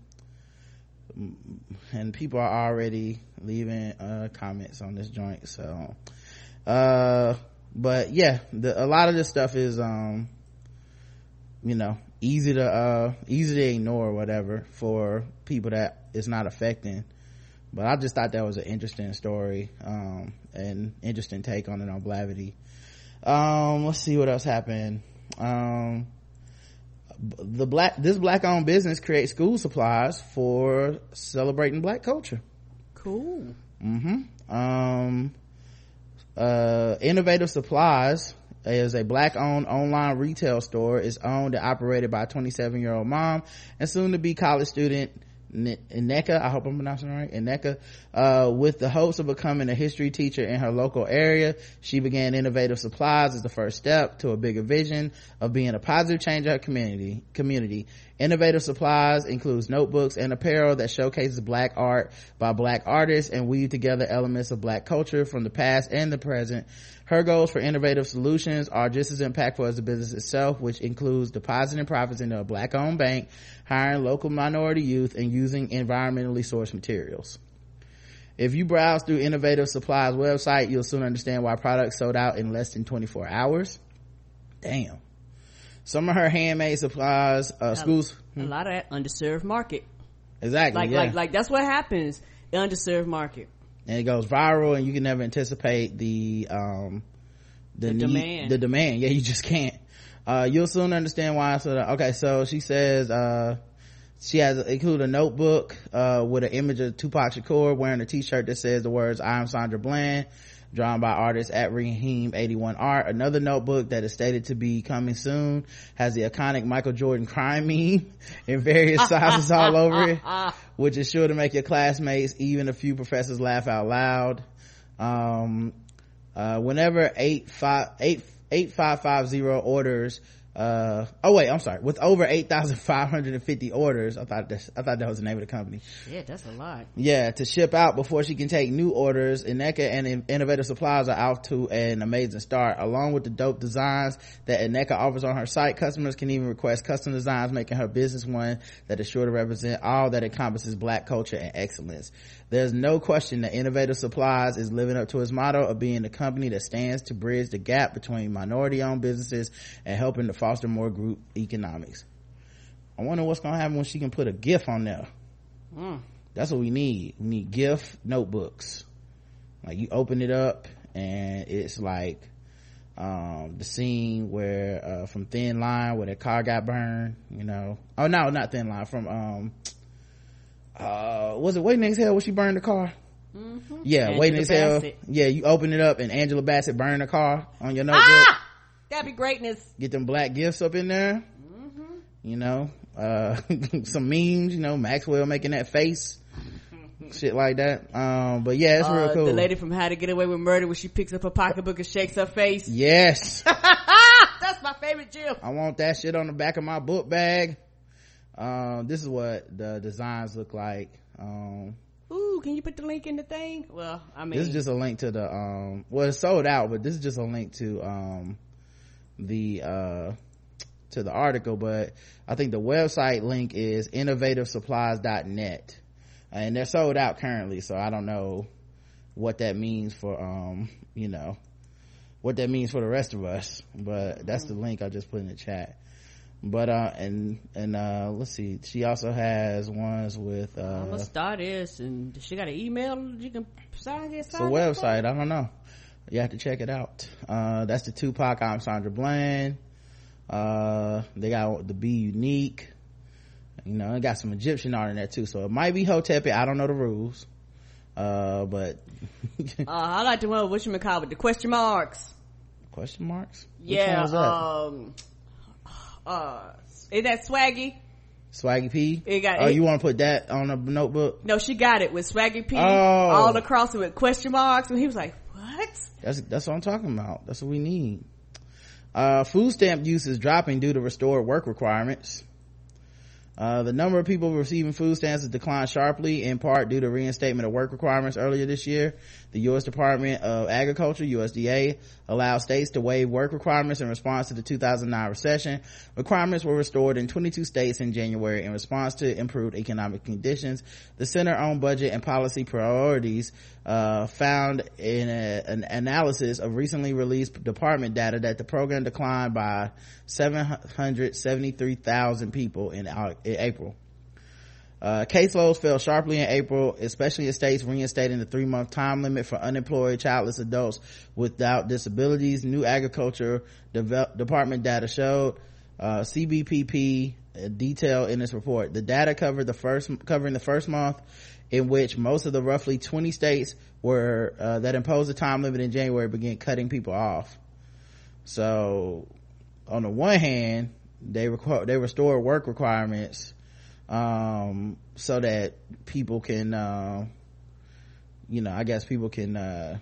and people are already leaving uh comments on this joint, so uh but yeah, the, a lot of this stuff is um you know easy to uh easy to ignore or whatever for people that it's not affecting, but I just thought that was an interesting story um and interesting take on it on Blavity. Um let's see what else happened. um The black, this black owned business creates school supplies for celebrating black culture. Cool. Mm-hmm. Um, uh, Innovative Supplies is a black owned online retail store. It's owned and operated by a twenty-seven year old mom and soon to be college student Ineka. I hope I'm pronouncing it right. Ineka. Uh, with the hopes of becoming a history teacher in her local area, she began Innovative Supplies as the first step to a bigger vision of being a positive change in her community. Community. Innovative Supplies includes notebooks and apparel that showcases black art by black artists and weave together elements of black culture from the past and the present. Her goals for innovative solutions are just as impactful as the business itself, which includes depositing profits into a black-owned bank, hiring local minority youth, and using environmentally sourced materials. If you browse through Innovative Supplies website, you'll soon understand why products sold out in less than twenty-four hours. Damn. Some of her handmade supplies, uh, schools. A hmm. lot of that underserved market. Exactly. Like, yeah. like, like that's what happens. The underserved market. And it goes viral, and you can never anticipate the um the, the need, demand. The demand, yeah, you just can't. Uh, you'll soon understand why. So, okay, so she says uh she has included a notebook uh with an image of Tupac Shakur wearing a T-shirt that says the words "I am Sandra Bland," drawn by artist at Raheem eighty-one Art. Another notebook that is stated to be coming soon has the iconic Michael Jordan crime meme in various sizes all over it, which is sure to make your classmates, even a few professors, laugh out loud. Um, uh, whenever eight five five zero orders, uh, oh wait, I'm sorry, with over eight thousand five hundred fifty orders, I thought that's, I thought that was the name of the company. Yeah, that's a lot. Yeah, to ship out before she can take new orders, Ineka and Innovative Supplies are out to an amazing start. Along with the dope designs that Ineka offers on her site, customers can even request custom designs, making her business one that is sure to represent all that encompasses black culture and excellence. There's no question that Innovative Supplies is living up to its motto of being the company that stands to bridge the gap between minority-owned businesses and helping to foster more group economics. I wonder what's going to happen when she can put a GIF on there. Mm. That's what we need. We need GIF notebooks. Like, you open it up, and it's like um the scene where uh, from Thin Line where that car got burned, you know. Oh, no, not Thin Line. From... um uh was it Waiting Exhale when she burned the car? Mm-hmm. Yeah, Angela Waiting Exhale. Yeah, you open it up and Angela Bassett burned the car on your notebook. Ah! That'd be greatness. Get them black gifts up in there. Mm-hmm. You know, uh some memes, you know, Maxwell making that face. Shit like that. Um but yeah, it's uh, real cool. The lady from How to Get Away with Murder when she picks up her pocketbook and shakes her face. Yes. That's my favorite gif. I want that shit on the back of my book bag. Um this is what the designs look like. Um ooh, can you put the link in the thing? Well, I mean, this is just a link to the um well, it's sold out, but this is just a link to um the uh to the article. But I think the website link is innovative supplies dot net, and they're sold out currently, so I don't know what that means for um you know what that means for the rest of us, but that's the link I just put in the chat. But uh and and uh let's see, she also has ones with uh I'm gonna start this, and she got an email you can sign this. It's a website, I don't know, you have to check it out. Uh that's the Tupac I'm Sandra Bland. Uh they got the Be Unique, you know, it got some Egyptian art in there too, so it might be Hotep, I don't know the rules. Uh, but uh, I like the one with whatchamacallit with the question marks. Question marks? Yeah. Which one was that? Um, uh, is that Swaggy? Swaggy P? It got, oh, it, you want to put that on a notebook? No, she got it with Swaggy P. Oh. All across it with question marks, and he was like, "What?" That's that's what I'm talking about. That's what we need. Uh, food stamp use is dropping due to restored work requirements. Uh, the number of people receiving food stamps has declined sharply, in part due to reinstatement of work requirements earlier this year. The U S Department of Agriculture, U S D A, allowed states to waive work requirements in response to the two thousand nine recession. Requirements were restored in twenty-two states in January in response to improved economic conditions. The Center on Budget and Policy Priorities uh found in a, an analysis of recently released department data that the program declined by seven hundred seventy-three thousand people in, in April. Uh, caseloads fell sharply in April, especially in states reinstating the three-month time limit for unemployed, childless adults without disabilities. New Agriculture Deve- Department data showed uh, C B P P detail in its report. The data covered the first covering the first month, in which most of the roughly twenty states were uh, that imposed the time limit in January began cutting people off. So, on the one hand, they requ- they restored work requirements. Um, so that people can, uh, you know, I guess people can, uh,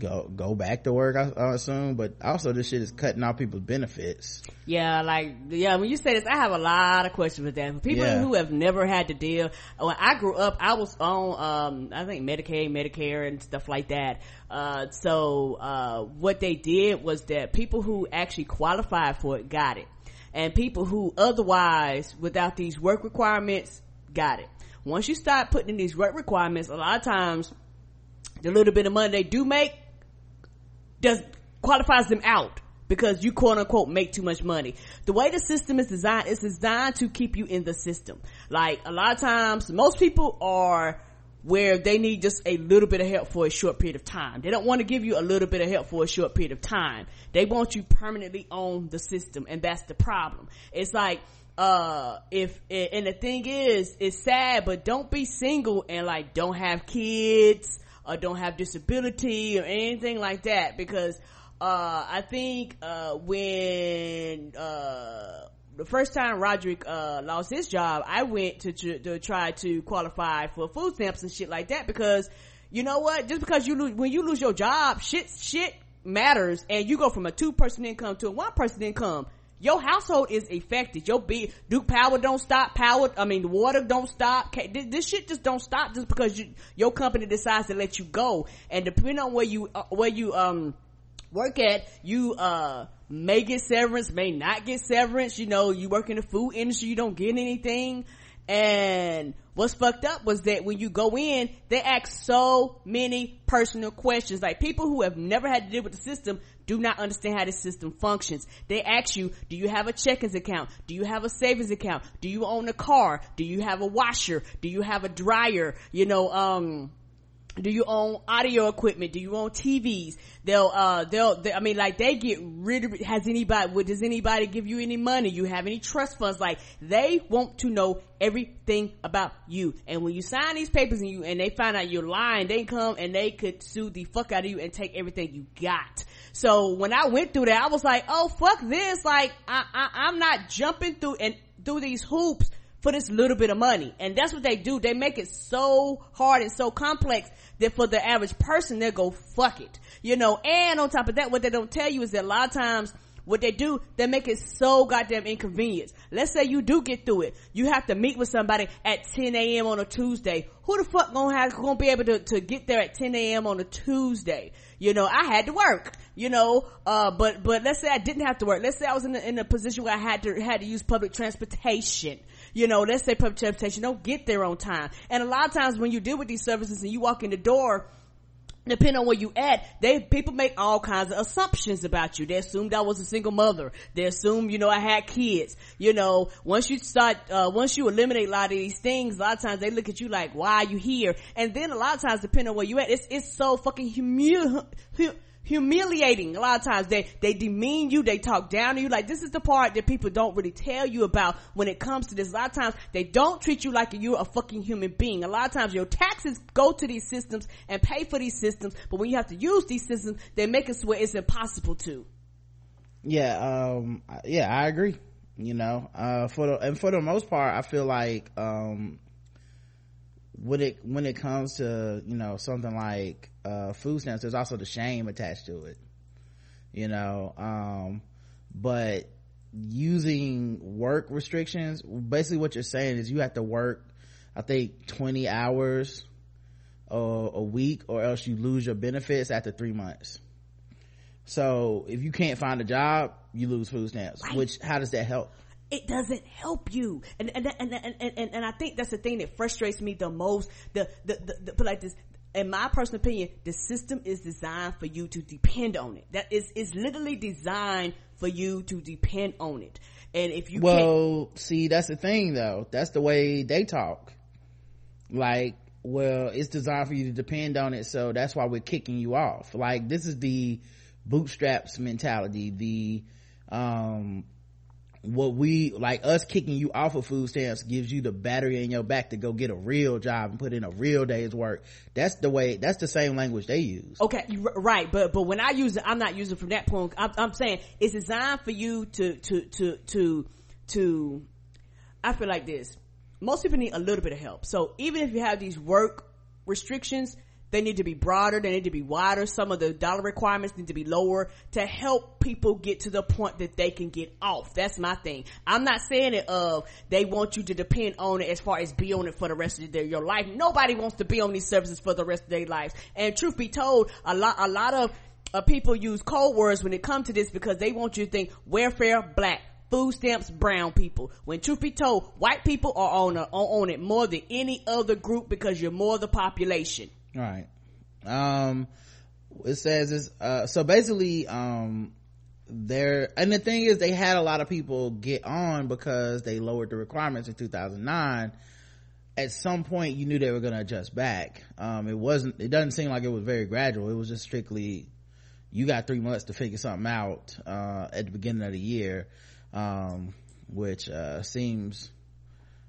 go, go back to work, I, I assume, but also this shit is cutting off people's benefits. Yeah, like, yeah, when you say this, I have a lot of questions with that. People yeah. who have never had to deal, when I grew up, I was on, um, I think Medicaid, Medicare and stuff like that. Uh, so, uh, what they did was that people who actually qualified for it got it. And people who otherwise, without these work requirements, got it. Once you start putting in these work requirements, a lot of times, the little bit of money they do make does qualifies them out because you quote unquote make too much money. The way the system is designed, it's designed to keep you in the system. Like a lot of times, most people are where they need just a little bit of help for a short period of time. They don't want to give you a little bit of help for a short period of time. They want you permanently on the system, and that's the problem. It's like, uh, if, and the thing is, it's sad, but don't be single and like don't have kids or don't have disability or anything like that, because, uh, I think, uh, when, uh, the first time Roderick, uh, lost his job, I went to, to, to try to qualify for food stamps and shit like that, because, you know what, just because you lose, when you lose your job, shit, shit matters, and you go from a two-person income to a one-person income. Your household is affected. Your be, Duke power don't stop, power, I mean, the water don't stop. This shit just don't stop just because you, your company decides to let you go. And depending on where you, uh, where you, um, work at, you, uh, may get severance, may not get severance. You know, you work in the food industry, you don't get anything. And what's fucked up was that when you go in, they ask so many personal questions. Like, people who have never had to deal with the system do not understand how the system functions. They ask you, do you have a checkings account? Do you have a savings account? Do you own a car? Do you have a washer? Do you have a dryer? You know, um... do you own audio equipment? Do you own T Vs? They'll, uh, they'll, they, I mean, like, they get rid of, has anybody, does anybody give you any money? You have any trust funds? Like, they want to know everything about you. And when you sign these papers and you, and they find out you're lying, they come and they could sue the fuck out of you and take everything you got. So when I went through that, I was like, oh, fuck this. Like, I, I, I'm not jumping through and through these hoops for this little bit of money. And that's what they do. They make it so hard and so complex that for the average person, they'll go, fuck it. You know, and on top of that, what they don't tell you is that a lot of times what they do, they make it so goddamn inconvenient. Let's say you do get through it. You have to meet with somebody at ten a.m. on a Tuesday. Who the fuck gonna have, gonna be able to, to get there at ten a.m. on a Tuesday? You know, I had to work, you know, uh, but, but let's say I didn't have to work. Let's say I was in a, in a position where I had to, had to use public transportation. You know, let's say public transportation don't get there on time. And a lot of times when you deal with these services and you walk in the door, depending on where you at, they, people make all kinds of assumptions about you. They assumed I was a single mother. They assumed, you know, I had kids. You know, once you start, uh, once you eliminate a lot of these things, a lot of times they look at you like, why are you here? And then a lot of times, depending on where you at, it's, it's so fucking humiliating. humiliating. A lot of times they, they demean you, they talk down to you. Like, this is the part that people don't really tell you about when it comes to this. A lot of times they don't treat you like you're a fucking human being. A lot of times your taxes go to these systems and pay for these systems, but when you have to use these systems, they make it where it's impossible to. Yeah, um, yeah, I agree. You know, uh, for the, and for the most part, I feel like, um, when it, when it comes to, you know, something like, uh, food stamps, there's also the shame attached to it, you know, um, but using work restrictions, basically what you're saying is you have to work, I think, twenty hours a, a week, or else you lose your benefits after three months. So if you can't find a job, you lose food stamps, right. Which, how does that help? It doesn't help you. And, and, and, and, and, and I think that's the thing that frustrates me the most. The, the, the, the, like this, in my personal opinion, the system is designed for you to depend on it. That is, it's literally designed for you to depend on it. And if you well, can't... see, that's the thing though. That's the way they talk. Like, well, it's designed for you to depend on it. So that's why we're kicking you off. Like, this is the bootstraps mentality, the um what we like us kicking you off of food stamps gives you the battery in your back to go get a real job and put in a real day's work. That's the way, that's the same language they use. Okay, right, but but when I use it, I'm not using it from that point. I'm, I'm saying it's designed for you to to to to to I feel like this, most people need a little bit of help. So even if you have these work restrictions, they need to be broader. They need to be wider. Some of the dollar requirements need to be lower to help people get to the point that they can get off. That's my thing. I'm not saying it of they want you to depend on it as far as be on it for the rest of their, your life. Nobody wants to be on these services for the rest of their lives. And truth be told, a lot, a lot of uh, people use code words when it comes to this because they want you to think welfare, black. Food stamps, brown people. When truth be told, white people are on, a, on it more than any other group because you're more the population. All right. Um, it says it's, uh, so basically, um, there, and the thing is they had a lot of people get on because they lowered the requirements in two thousand nine. At some point you knew they were going to adjust back. Um, it wasn't, it doesn't seem like it was very gradual. It was just strictly, you got three months to figure something out, uh, at the beginning of the year, um, which, uh, seems,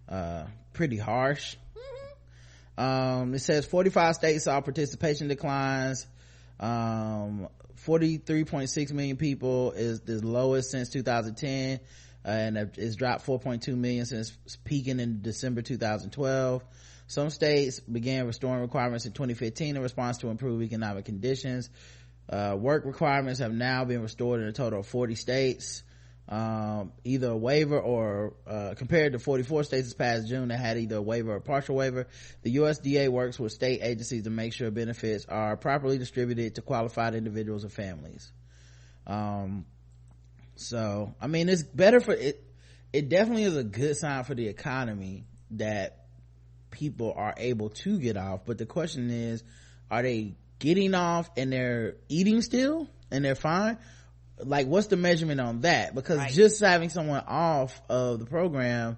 uh, pretty harsh. Um, it says forty-five states saw participation declines. Um, forty-three point six million people is the lowest since two thousand ten, uh, and it's dropped four point two million since peaking in December two thousand twelve. Some states began restoring requirements in twenty fifteen in response to improved economic conditions. Uh, work requirements have now been restored in a total of forty states. Um, either a waiver or, uh, compared to forty-four states this past June that had either a waiver or a partial waiver. The U S D A works with state agencies to make sure benefits are properly distributed to qualified individuals and families. Um, so, I mean, it's better for it. It definitely is a good sign for the economy that people are able to get off. But the question is, are they getting off and they're eating still and they're fine? Like, what's the measurement on that? Because right. Just having someone off of the program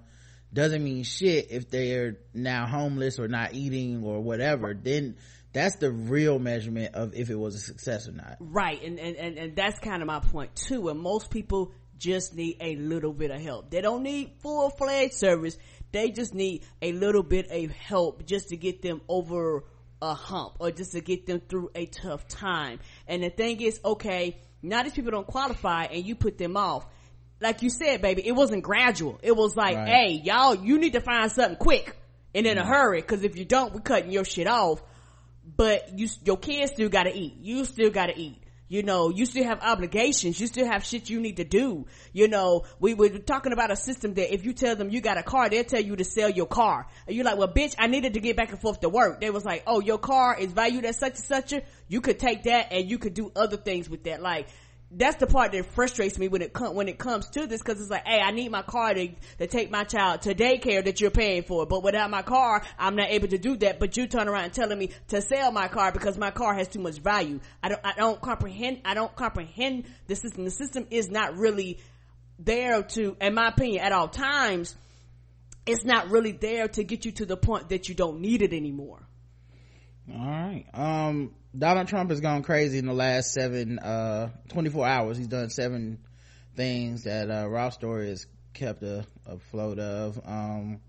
doesn't mean shit if they're now homeless or not eating or whatever. Then that's the real measurement of if it was a success or not. Right. And, and, and, and that's kind of my point too. And most people just need a little bit of help. They don't need full fledged service. They just need a little bit of help just to get them over a hump or just to get them through a tough time. And the thing is, okay, now these people don't qualify and you put them off. Like you said, baby, it wasn't gradual. It was like, right. Hey, y'all, you need to find something quick and in mm-hmm. a hurry, because if you don't, we're cutting your shit off. But you, your kids still got to eat. You still got to eat. You know, you still have obligations. You still have shit you need to do. You know, we were talking about a system that if you tell them you got a car, they'll tell you to sell your car. And you're like, well, bitch, I needed to get back and forth to work. They was like, oh, your car is valued at such and such. A, you could take that and you could do other things with that. Like, that's the part that frustrates me when it comes, when it comes to this. Cause it's like, hey, I need my car to, to take my child to daycare that you're paying for. But without my car, I'm not able to do that. But you turn around and telling me to sell my car because my car has too much value. I don't, I don't comprehend, I don't comprehend the system. The system is not really there to, in my opinion, at all times, it's not really there to get you to the point that you don't need it anymore. All right. Um, um Donald Trump has gone crazy in the last seven uh twenty-four hours. He's done seven things that uh Raw Story has kept a, afloat of. um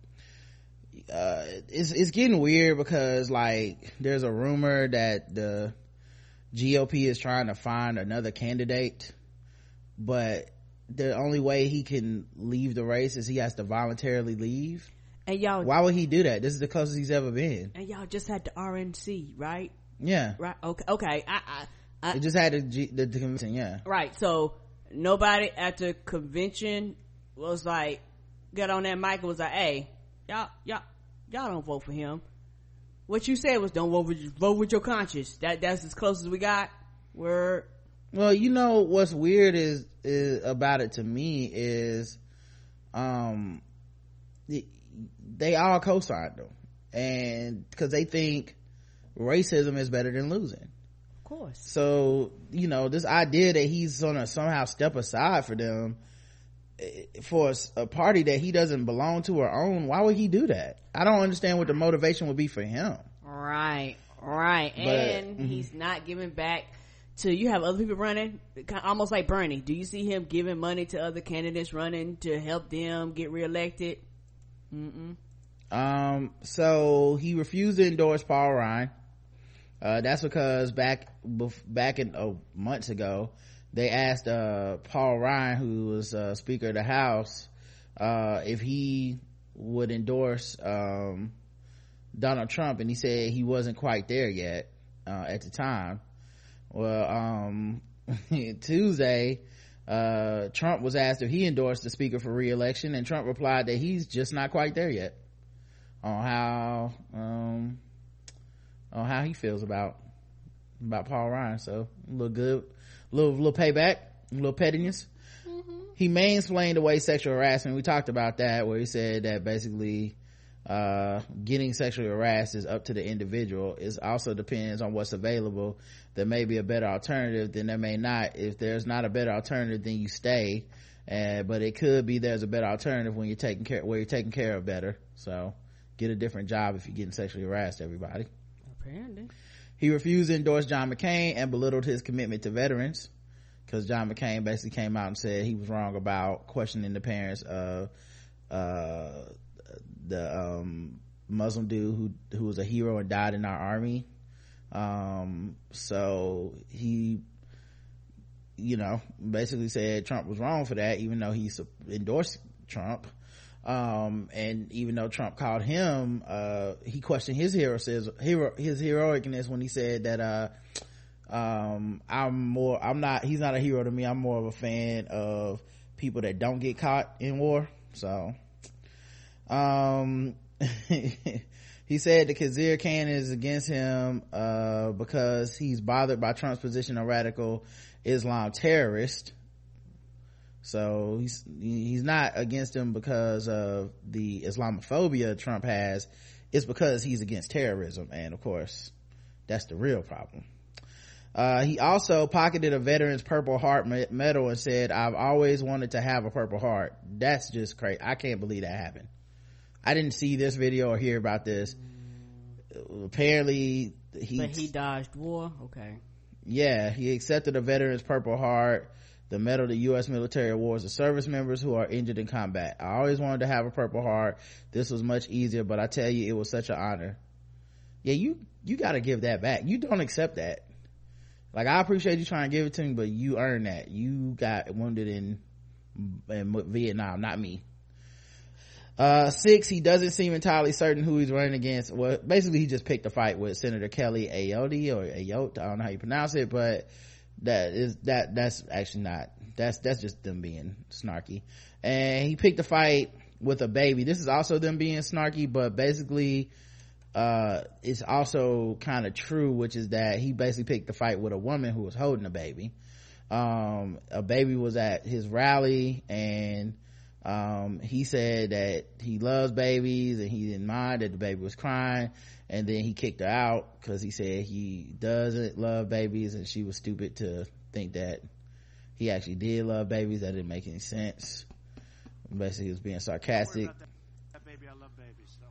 uh it's it's getting weird because, like, there's a rumor that the G O P is trying to find another candidate, but the only way he can leave the race is he has to voluntarily leave. And y'all, why would he do that? This is the closest he's ever been. And y'all just had the R N C, right? Yeah, right. Okay, okay. I, I, I it just had the, G, the, the convention, yeah. Right. So nobody at the convention was like, got on that mic and was like, "Hey, y'all, y'all, y'all don't vote for him. What you said was don't vote with, vote with your conscience. That that's as close as we got." We're well, you know what's weird is is about it to me is, um. The, they all co-signed them, and because they think racism is better than losing, of course. So, you know, this idea that he's gonna somehow step aside for them, for a, a party that he doesn't belong to or own, why would he do that? I don't understand what the motivation would be for him. Right right But, and mm-hmm. he's not giving back to, you have other people running, almost like Bernie. Do you see him giving money to other candidates running to help them get reelected? Mm-mm. Um so he refused to endorse Paul Ryan. Uh that's because back bef- back in oh, months ago they asked uh Paul Ryan, who was uh Speaker of the House, uh if he would endorse um Donald Trump, and he said he wasn't quite there yet uh at the time. Well, um Tuesday uh Trump was asked if he endorsed the speaker for re-election, and Trump replied that he's just not quite there yet on how um on how he feels about about Paul Ryan. So a little good little little payback, a little pettiness. Mm-hmm. He mansplained away sexual harassment. We talked about that, where he said that basically uh getting sexually harassed is up to the individual. It also depends on what's available. There may be a better alternative, then there may not. If there's not a better alternative, then you stay, uh, but it could be there's a better alternative when you're taking care where you're taking care of better. So get a different job if you're getting sexually harassed, everybody. Apparently he refused to endorse John McCain and belittled his commitment to veterans, because John McCain basically came out and said he was wrong about questioning the parents of uh the um Muslim dude who who was a hero and died in our army. Um so he, you know, basically said Trump was wrong for that, even though he endorsed Trump. Um and even though Trump called him, uh he questioned his hero says hero his heroicness when he said that uh um I'm more I'm not he's not a hero to me, I'm more of a fan of people that don't get caught in war. So um he said the Kazir Khan is against him uh because he's bothered by Trump's position on radical Islam terrorist. So he's he's not against him because of the Islamophobia Trump has, it's because he's against terrorism, and of course that's the real problem. Uh he also pocketed a veteran's Purple Heart medal and said, I've always wanted to have a Purple Heart. That's just crazy. I can't believe that happened. I didn't see this video or hear about this. Mm. Apparently he but he dodged war. Okay. Yeah, he accepted a veteran's Purple Heart, the medal the U S military awards to service members who are injured in combat. I always wanted to have a Purple Heart. This was much easier, but I tell you, it was such an honor. Yeah, you you got to give that back. You don't accept that. Like, I appreciate you trying to give it to me, but you earned that. You got wounded in, in Vietnam, not me. Uh, six, he doesn't seem entirely certain who he's running against. Well, basically he just picked a fight with Senator Kelly Ayotte or Ayotte. I don't know how you pronounce it, but that is, that, that's actually not, that's, that's just them being snarky. And he picked a fight with a baby. This is also them being snarky, but basically, uh, it's also kind of true, which is that he basically picked a fight with a woman who was holding a baby. Um, a baby was at his rally, and um he said that he loves babies and he didn't mind that the baby was crying, and then he kicked her out because he said he doesn't love babies, and she was stupid to think that he actually did love babies. That didn't make any sense. Basically he was being sarcastic. That. that baby I love babies, so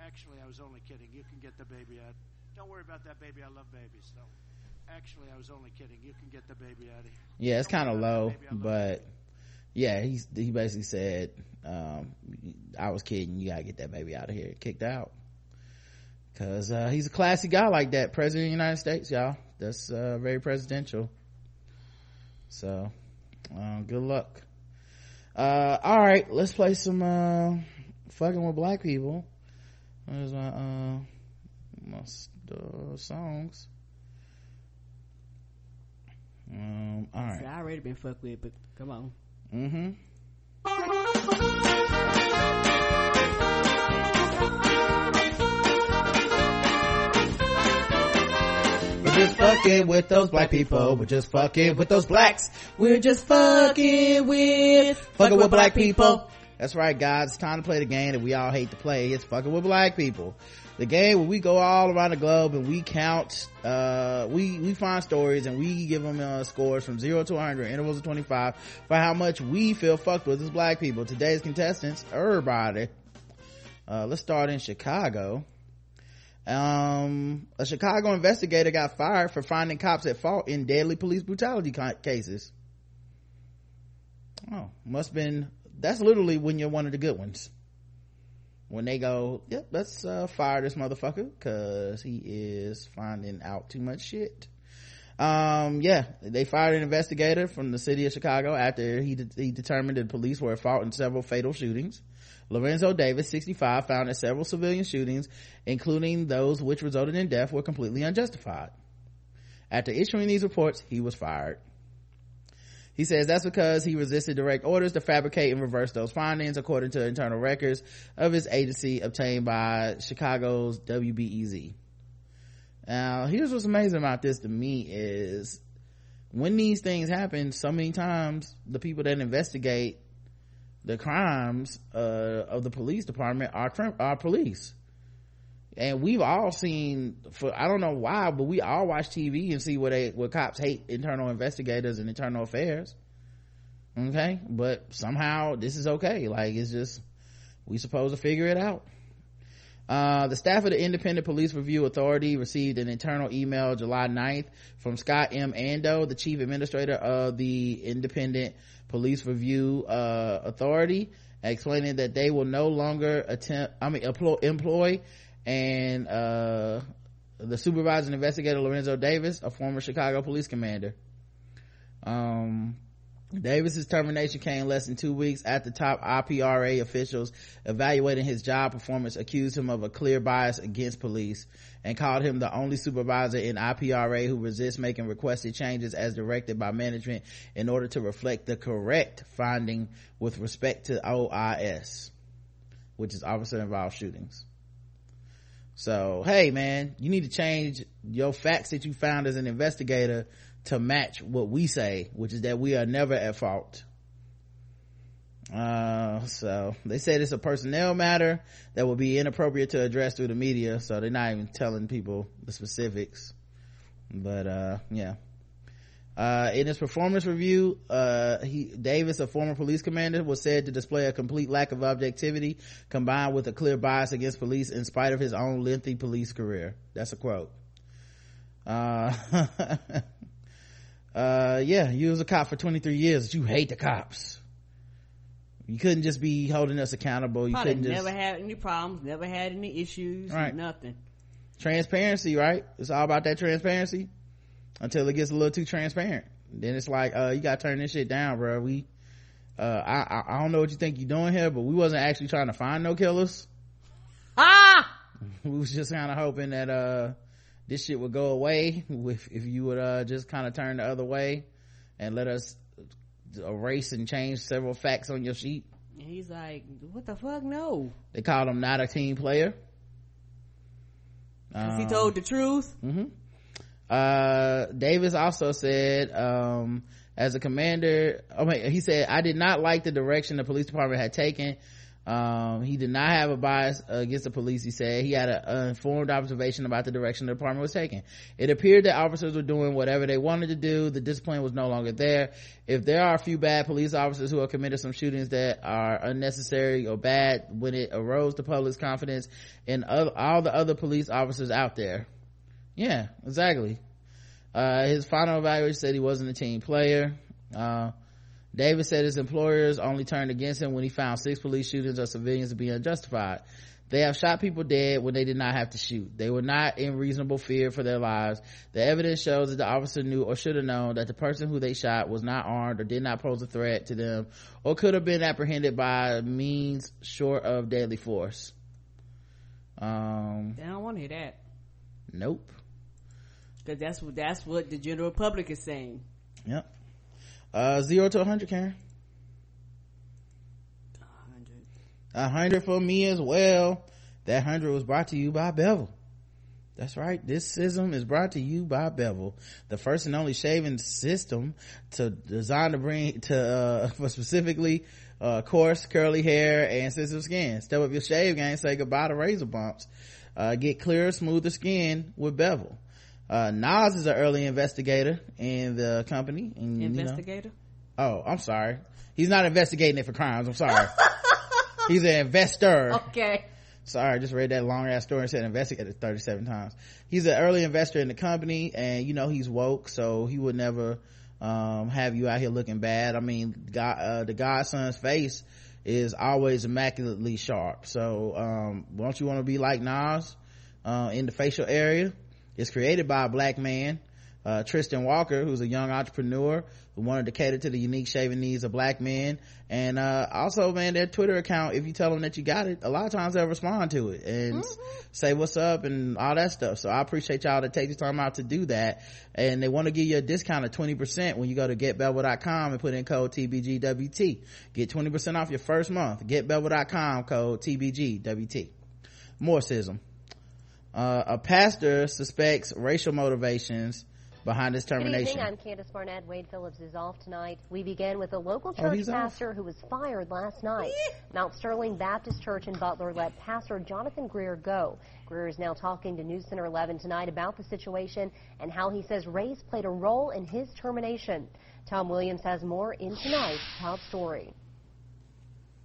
actually I was only kidding. You can get the baby out Don't worry about that, baby. I love babies. So, actually, I was only kidding. You can get the baby out of here. Yeah, it's kind of low, but yeah, he's, he basically said, um, I was kidding. You got to get that baby out of here. Kicked out. Because uh, he's a classy guy like that. President of the United States, y'all. That's uh, very presidential. So, um, good luck. Uh, all right, let's play some uh, fucking with black people. There's my uh, my uh, songs. Um, all right. I already been fucked with, but come on. Mm-hmm. We're just fucking with those black people. We're just fucking with those blacks. We're just fucking with fucking with black people. That's right, guys. It's time to play the game that we all hate to play. It's fucking with black people. The game where we go all around the globe and we count, uh, we, we find stories and we give them uh, scores from zero to one hundred, intervals of twenty-five, for how much we feel fucked with as black people. Today's contestants, everybody. Uh, let's start in Chicago. Um, a Chicago investigator got fired for finding cops at fault in deadly police brutality cases. Oh, must've been that's literally when you're one of the good ones, when they go, yep, let's uh fire this motherfucker because he is finding out too much shit. Um yeah they fired an investigator from the city of Chicago after he, de- he determined that police were at fault in several fatal shootings. Lorenzo Davis, sixty-five, found that several civilian shootings, including those which resulted in death, were completely unjustified. After issuing these reports, he was fired. He says that's because he resisted direct orders to fabricate and reverse those findings, according to internal records of his agency obtained by Chicago's W B E Z. Now, here's what's amazing about this to me is when these things happen, so many times the people that investigate the crimes uh, of the police department are, are police. And we've all seen, for I don't know why, but we all watch T V and see where they where cops hate internal investigators and internal affairs. Okay, but somehow this is okay. Like, it's just we supposed to figure it out. Uh the staff of the Independent Police Review Authority received an internal email July ninth from Scott M. Ando, the chief administrator of the Independent Police Review uh Authority, explaining that they will no longer attempt I mean employ, employ and uh the supervising investigator Lorenzo Davis, a former Chicago police commander. um Davis's termination came less than two weeks after top I P R A officials evaluating his job performance accused him of a clear bias against police and called him the only supervisor in I P R A who resists making requested changes as directed by management in order to reflect the correct finding with respect to O I S, which is officer involved shootings. So, hey man, you need to change your facts that you found as an investigator to match what we say, which is that we are never at fault. Uh, so they said it's a personnel matter that will be inappropriate to address through the media, so they're not even telling people the specifics. But, uh, yeah. Uh, in his performance review, uh, he, Davis, a former police commander, was said to display a complete lack of objectivity combined with a clear bias against police in spite of his own lengthy police career. That's a quote. Uh, uh, yeah, you was a cop for twenty-three years. You hate the cops. You couldn't just be holding us accountable. You Probably couldn't just. Never had any problems, never had any issues, right. Nothing. Transparency, right? It's all about that transparency. Until it gets a little too transparent, then it's like uh you gotta turn this shit down, bro. We uh i i don't know what you think you're doing here, but we wasn't actually trying to find no killers. Ah we was just kind of hoping that uh this shit would go away if, if you would uh just kind of turn the other way and let us erase and change several facts on your sheet. He's like, what the fuck? No, they called him not a team player because um, he told the truth. Mm-hmm. Uh, Davis also said, um, as a commander, oh my, he said, I did not like the direction the police department had taken. Um, he did not have a bias against the police. He said he had an informed observation about the direction the department was taking. It appeared that officers were doing whatever they wanted to do. The discipline was no longer there. If there are a few bad police officers who have committed some shootings that are unnecessary or bad when it erodes the public's confidence in all the other police officers out there. Yeah, exactly. Uh, his final evaluation said he wasn't a team player. Uh, Davis said his employers only turned against him when he found six police shootings or civilians being unjustified. They have shot people dead when they did not have to shoot. They were not in reasonable fear for their lives. The evidence shows that the officer knew or should have known that the person who they shot was not armed or did not pose a threat to them or could have been apprehended by means short of deadly force. Um, I don't want to hear that. Nope. Because that's, that's what the general public is saying. Yep. Uh, zero to one hundred, Karen. A hundred for me as well. That hundred was brought to you by Bevel. That's right. This system is brought to you by Bevel, the first and only shaving system to design to bring to uh, for specifically uh, coarse, curly hair and sensitive skin. Step up your shave game. Say goodbye to razor bumps. Uh, get clearer, smoother skin with Bevel. Uh, Nas is an early investigator in the company. And, investigator? You know, oh, I'm sorry. He's not investigating it for crimes. I'm sorry. He's an investor. Okay. Sorry, I just read that long ass story and said investigated thirty-seven times. He's an early investor in the company, and you know he's woke, so he would never um have you out here looking bad. I mean, God, uh, the godson's face is always immaculately sharp. So um don't you want to be like Nas uh, in the facial area? It's created by a black man, uh Tristan Walker, who's a young entrepreneur who wanted to cater to the unique shaving needs of black men. And uh also, man, their Twitter account, if you tell them that you got it, a lot of times they'll respond to it and mm-hmm. say what's up and all that stuff. So I appreciate y'all that take the time out to do that, and they want to give you a discount of twenty percent when you go to get bevel dot com and put in code T B G W T. Get twenty percent off your first month. Get bevel dot com, code T B G W T. More sism. Uh a pastor suspects racial motivations behind his termination. Good evening, I'm Candace Barnett. Wade Phillips is off tonight. We begin with a local church oh, pastor off. who was fired last night. Yeah. Mount Sterling Baptist Church in Butler let Pastor Jonathan Greer go. Greer is now talking to News Center eleven tonight about the situation and how he says race played a role in his termination. Tom Williams has more in tonight's top story.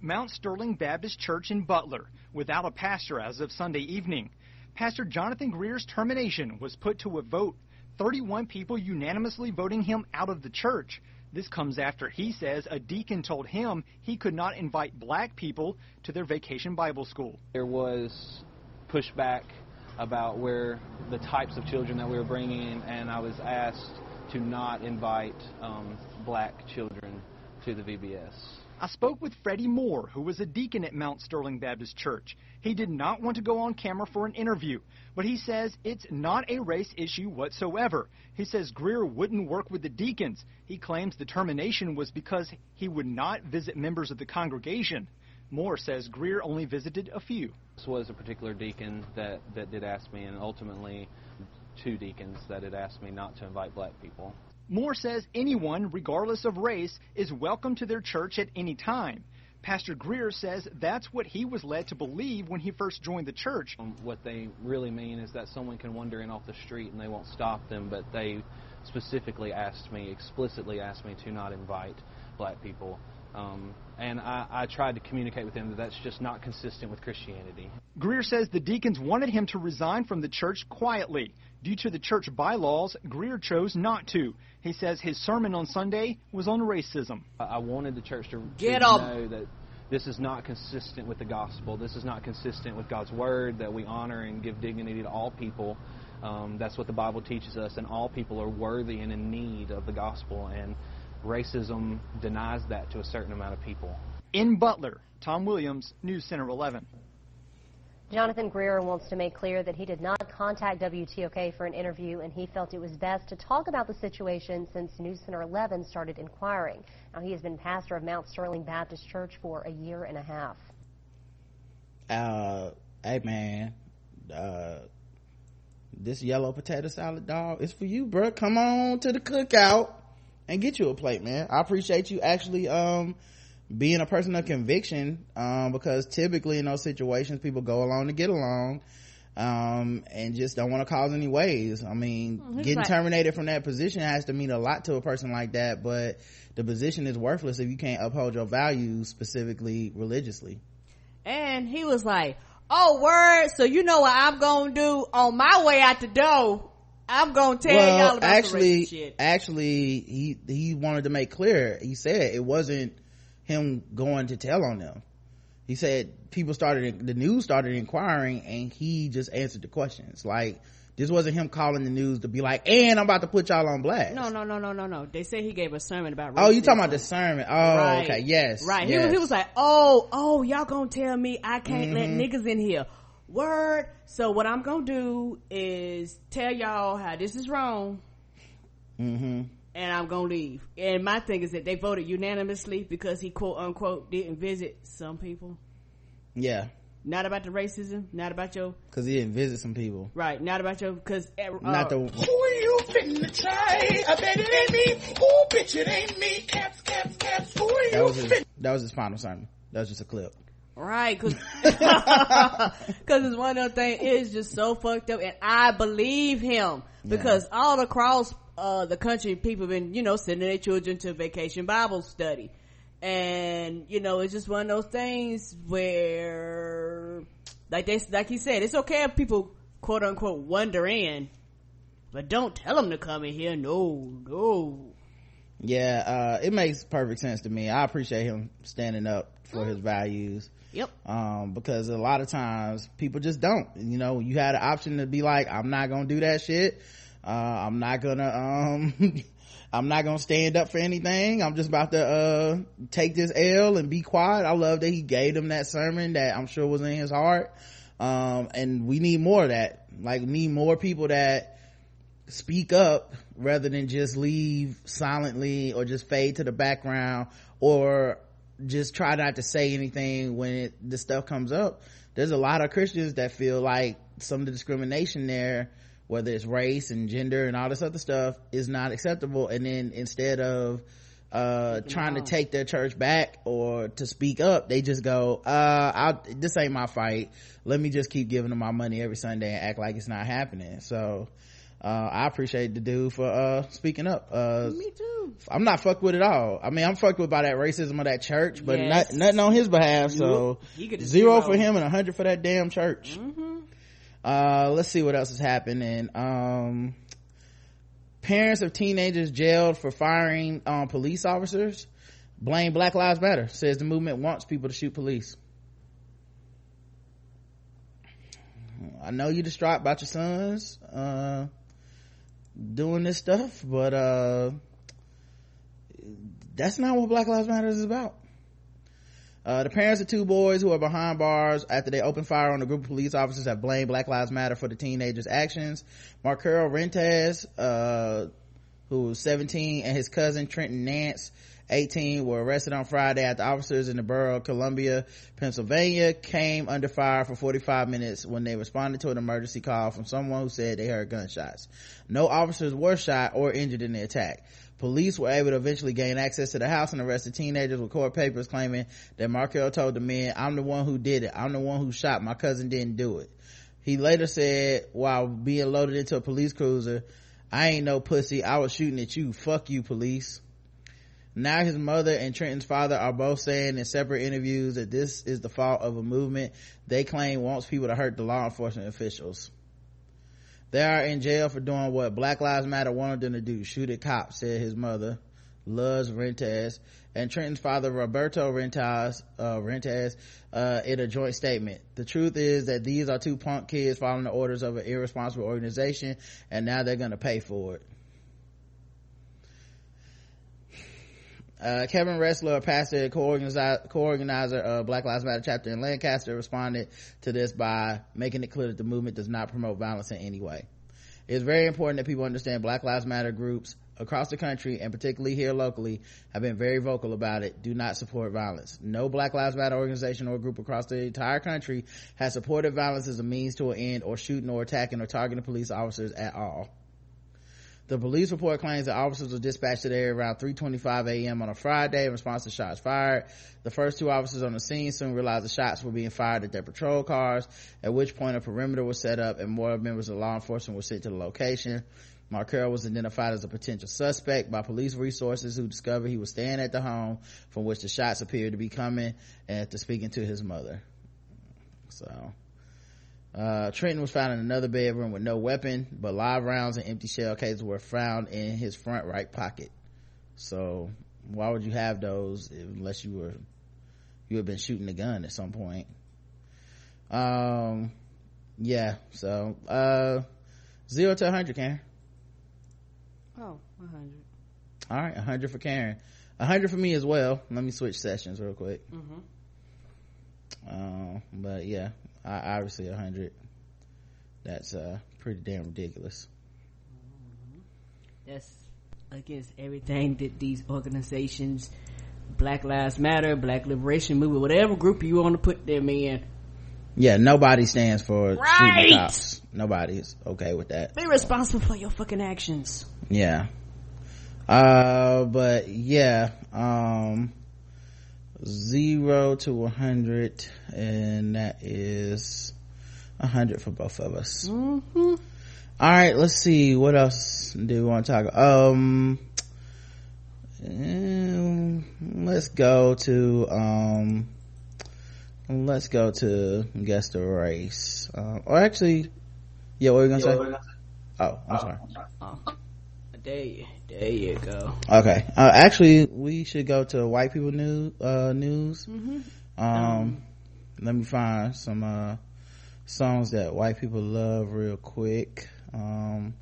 Mount Sterling Baptist Church in Butler, without a pastor as of Sunday evening. Pastor Jonathan Greer's termination was put to a vote, thirty-one people unanimously voting him out of the church. This comes after he says a deacon told him he could not invite black people to their vacation Bible school. There was pushback about where the types of children that we were bringing, and I was asked to not invite um, black children to the V B S. I spoke with Freddie Moore, who was a deacon at Mount Sterling Baptist Church. He did not want to go on camera for an interview, but he says it's not a race issue whatsoever. He says Greer wouldn't work with the deacons. He claims the termination was because he would not visit members of the congregation. Moore says Greer only visited a few. This was a particular deacon that, that did ask me, and ultimately two deacons that had asked me not to invite black people. Moore says anyone, regardless of race, is welcome to their church at any time. Pastor Greer says that's what he was led to believe when he first joined the church. Um, what they really mean is that someone can wander in off the street and they won't stop them, but they specifically asked me, explicitly asked me to not invite black people. Um, and I, I tried to communicate with them that that's just not consistent with Christianity. Greer says the deacons wanted him to resign from the church quietly. Due to the church bylaws, Greer chose not to. He says his sermon on Sunday was on racism. I wanted the church to, Get to up. know that this is not consistent with the gospel. This is not consistent with God's word, that we honor and give dignity to all people. Um, that's what the Bible teaches us, and all people are worthy and in need of the gospel, and racism denies that to a certain amount of people. In Butler, Tom Williams, News Center eleven. Jonathan Greer wants to make clear that he did not contact W T O K for an interview, and he felt it was best to talk about the situation since News Center eleven started inquiring. Now, he has been pastor of Mount Sterling Baptist Church for a year and a half. Uh, hey, man. Uh, this yellow potato salad, dog, it's for you, bro. Come on to the cookout and get you a plate, man. I appreciate you actually um being a person of conviction, um because typically in those situations people go along to get along, um and just don't want to cause any waves. I mean, mm-hmm. getting terminated from that position has to mean a lot to a person like that, but the position is worthless if you can't uphold your values, specifically religiously. And he was like, oh word, so you know what I'm gonna do on my way out the door I'm gonna tell well, y'all about actually, the shit. Actually, he he wanted to make clear. He said it wasn't him going to tell on them. He said people started, the news started inquiring, and he just answered the questions. Like, this wasn't him calling the news to be like, and I'm about to put y'all on blast. No, no, no, no, no, no. They said he gave a sermon about racism. Oh, you talking about the sermon? Oh, right. Okay, yes, right. Yes. He was, he was like, oh, oh, y'all gonna tell me I can't mm-hmm. let niggas in here. Word. So what I'm gonna do is tell y'all how this is wrong, mm-hmm. and I'm gonna leave. And my thing is that they voted unanimously because he quote unquote didn't visit some people. Yeah. Not about the racism. Not about your. Because he didn't visit some people. Right. Not about your. Because uh, not the. Who you finna try? I bet it ain't me. Oh, bitch, it ain't me. Caps, caps, caps. Who you finna? That was his final sermon. That was just a clip. Right, because it's one other thing, it is just so fucked up, and I believe him because yeah. all across uh the country people have been, you know, sending their children to vacation Bible study, and you know, it's just one of those things where like they like he said, it's okay if people quote unquote wander in, but don't tell them to come in here. No no yeah uh it makes perfect sense to me. I appreciate him standing up for mm. his values. Yep. Um, because a lot of times people just don't, you know, you had an option to be like, I'm not going to do that shit. Uh, I'm not going to, um, I'm not going to stand up for anything. I'm just about to, uh, take this L and be quiet. I love that he gave them that sermon that I'm sure was in his heart. Um, and we need more of that. Like, we need more people that speak up rather than just leave silently or just fade to the background or just try not to say anything when it, this stuff comes up. There's a lot of Christians that feel like some of the discrimination there, whether it's race and gender and all this other stuff, is not acceptable, and then instead of uh trying to take their church back or to speak up, they just go uh I'll, this ain't my fight, let me just keep giving them my money every Sunday and act like it's not happening. So uh I appreciate the dude for uh speaking up. Uh me too. I'm not fucked with it all. I mean, I'm fucked with by that racism of that church, but yes. not, nothing on his behalf. So zero, zero for him and a hundred for that damn church. Mm-hmm. Uh let's see what else is happening. Um parents of teenagers jailed for firing um police officers blame Black Lives Matter, says the movement wants people to shoot police. I know you're distraught about your sons uh doing this stuff, but uh that's not what Black Lives Matter is about. Uh the parents of two boys who are behind bars after they opened fire on a group of police officers have blamed Black Lives Matter for the teenagers' actions. Marcel Rentes, uh who was seventeen, and his cousin Trenton Nance, eighteen, were arrested on Friday after officers in the borough of Columbia, Pennsylvania, came under fire for forty-five minutes when they responded to an emergency call from someone who said they heard gunshots. No officers were shot or injured in the attack. Police were able to eventually gain access to the house and arrest the teenagers with court papers claiming that Markel told the men, "I'm the one who did it. I'm the one who shot. My cousin didn't do it." He later said, while being loaded into a police cruiser, "I ain't no pussy. I was shooting at you. Fuck you, police." Now his mother and Trenton's father are both saying in separate interviews that this is the fault of a movement they claim wants people to hurt the law enforcement officials. "They are in jail for doing what Black Lives Matter wanted them to do, shoot at cops," said his mother, Luz Rentes, and Trenton's father, Roberto Rentes, uh, Rentes, uh, in a joint statement. "The truth is that these are two punk kids following the orders of an irresponsible organization, and now they're going to pay for it." Uh, Kevin Ressler, a pastor and co-organizer, co-organizer of Black Lives Matter chapter in Lancaster, responded to this by making it clear that the movement does not promote violence in any way. "It's very important that people understand Black Lives Matter groups across the country, and particularly here locally, have been very vocal about it. Do not support violence. No Black Lives Matter organization or group across the entire country has supported violence as a means to an end, or shooting or attacking or targeting police officers at all." The police report claims that officers were dispatched to the area around three twenty-five a.m. on a Friday in response to shots fired. The first two officers on the scene soon realized the shots were being fired at their patrol cars, at which point a perimeter was set up and more members of law enforcement were sent to the location. Marcel was identified as a potential suspect by police resources, who discovered he was staying at the home from which the shots appeared to be coming, and after speaking to his mother. So, Uh, Trenton was found in another bedroom with no weapon, but live rounds and empty shell cases were found in his front right pocket. So why would you have those unless you were, you had been shooting the gun at some point? Um, yeah, so, uh, zero to a hundred, Karen. Oh, a hundred. All right, a hundred for Karen. A hundred for me as well. Let me switch sessions real quick. Mm-hmm. Um, but yeah, I, obviously a hundred. That's, uh, pretty damn ridiculous. Mm-hmm. That's against everything that these organizations, Black Lives Matter, Black Liberation Movement, whatever group you want to put them in. Yeah, nobody stands for right. cops. Nobody's okay with that. Be responsible for your fucking actions. Yeah. Uh, but yeah, um, zero to a hundred, and that is a hundred for both of us. Mm-hmm. All right, let's see. What else do we want to talk about? Um, let's go to, um, let's go to guess the race. Um, or actually, yeah, what were you going to yeah, say? Oh, I'm oh, sorry. Oh. There you, there you go. Okay. Uh, actually, we should go to white people news. Uh, news. Mm-hmm. Um, mm. Let me find some uh, songs that white people love real quick. Um,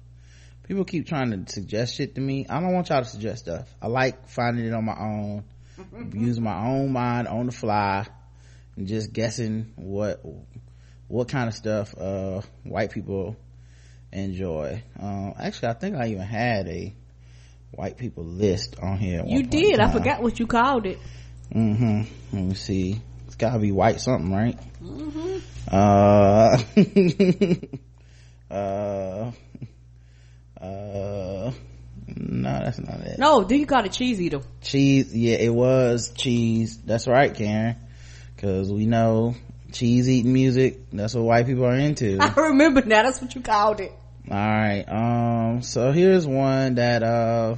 people keep trying to suggest shit to me. I don't want y'all to suggest stuff. I like finding it on my own, mm-hmm. using my own mind on the fly, and just guessing what what kind of stuff uh, white people enjoy. Um, actually, I think I even had a white people list on here. You did. I forgot what you called it. Mm-hmm. Let me see. It's gotta be white something, right? Mm-hmm. Uh, uh, uh, no, that's not it. No, then you called it Cheese Eater. Cheese. Yeah, it was cheese. That's right, Karen. Cause we know cheese eating music, that's what white people are into. I remember now, that's what you called it. All right, um so here's one that uh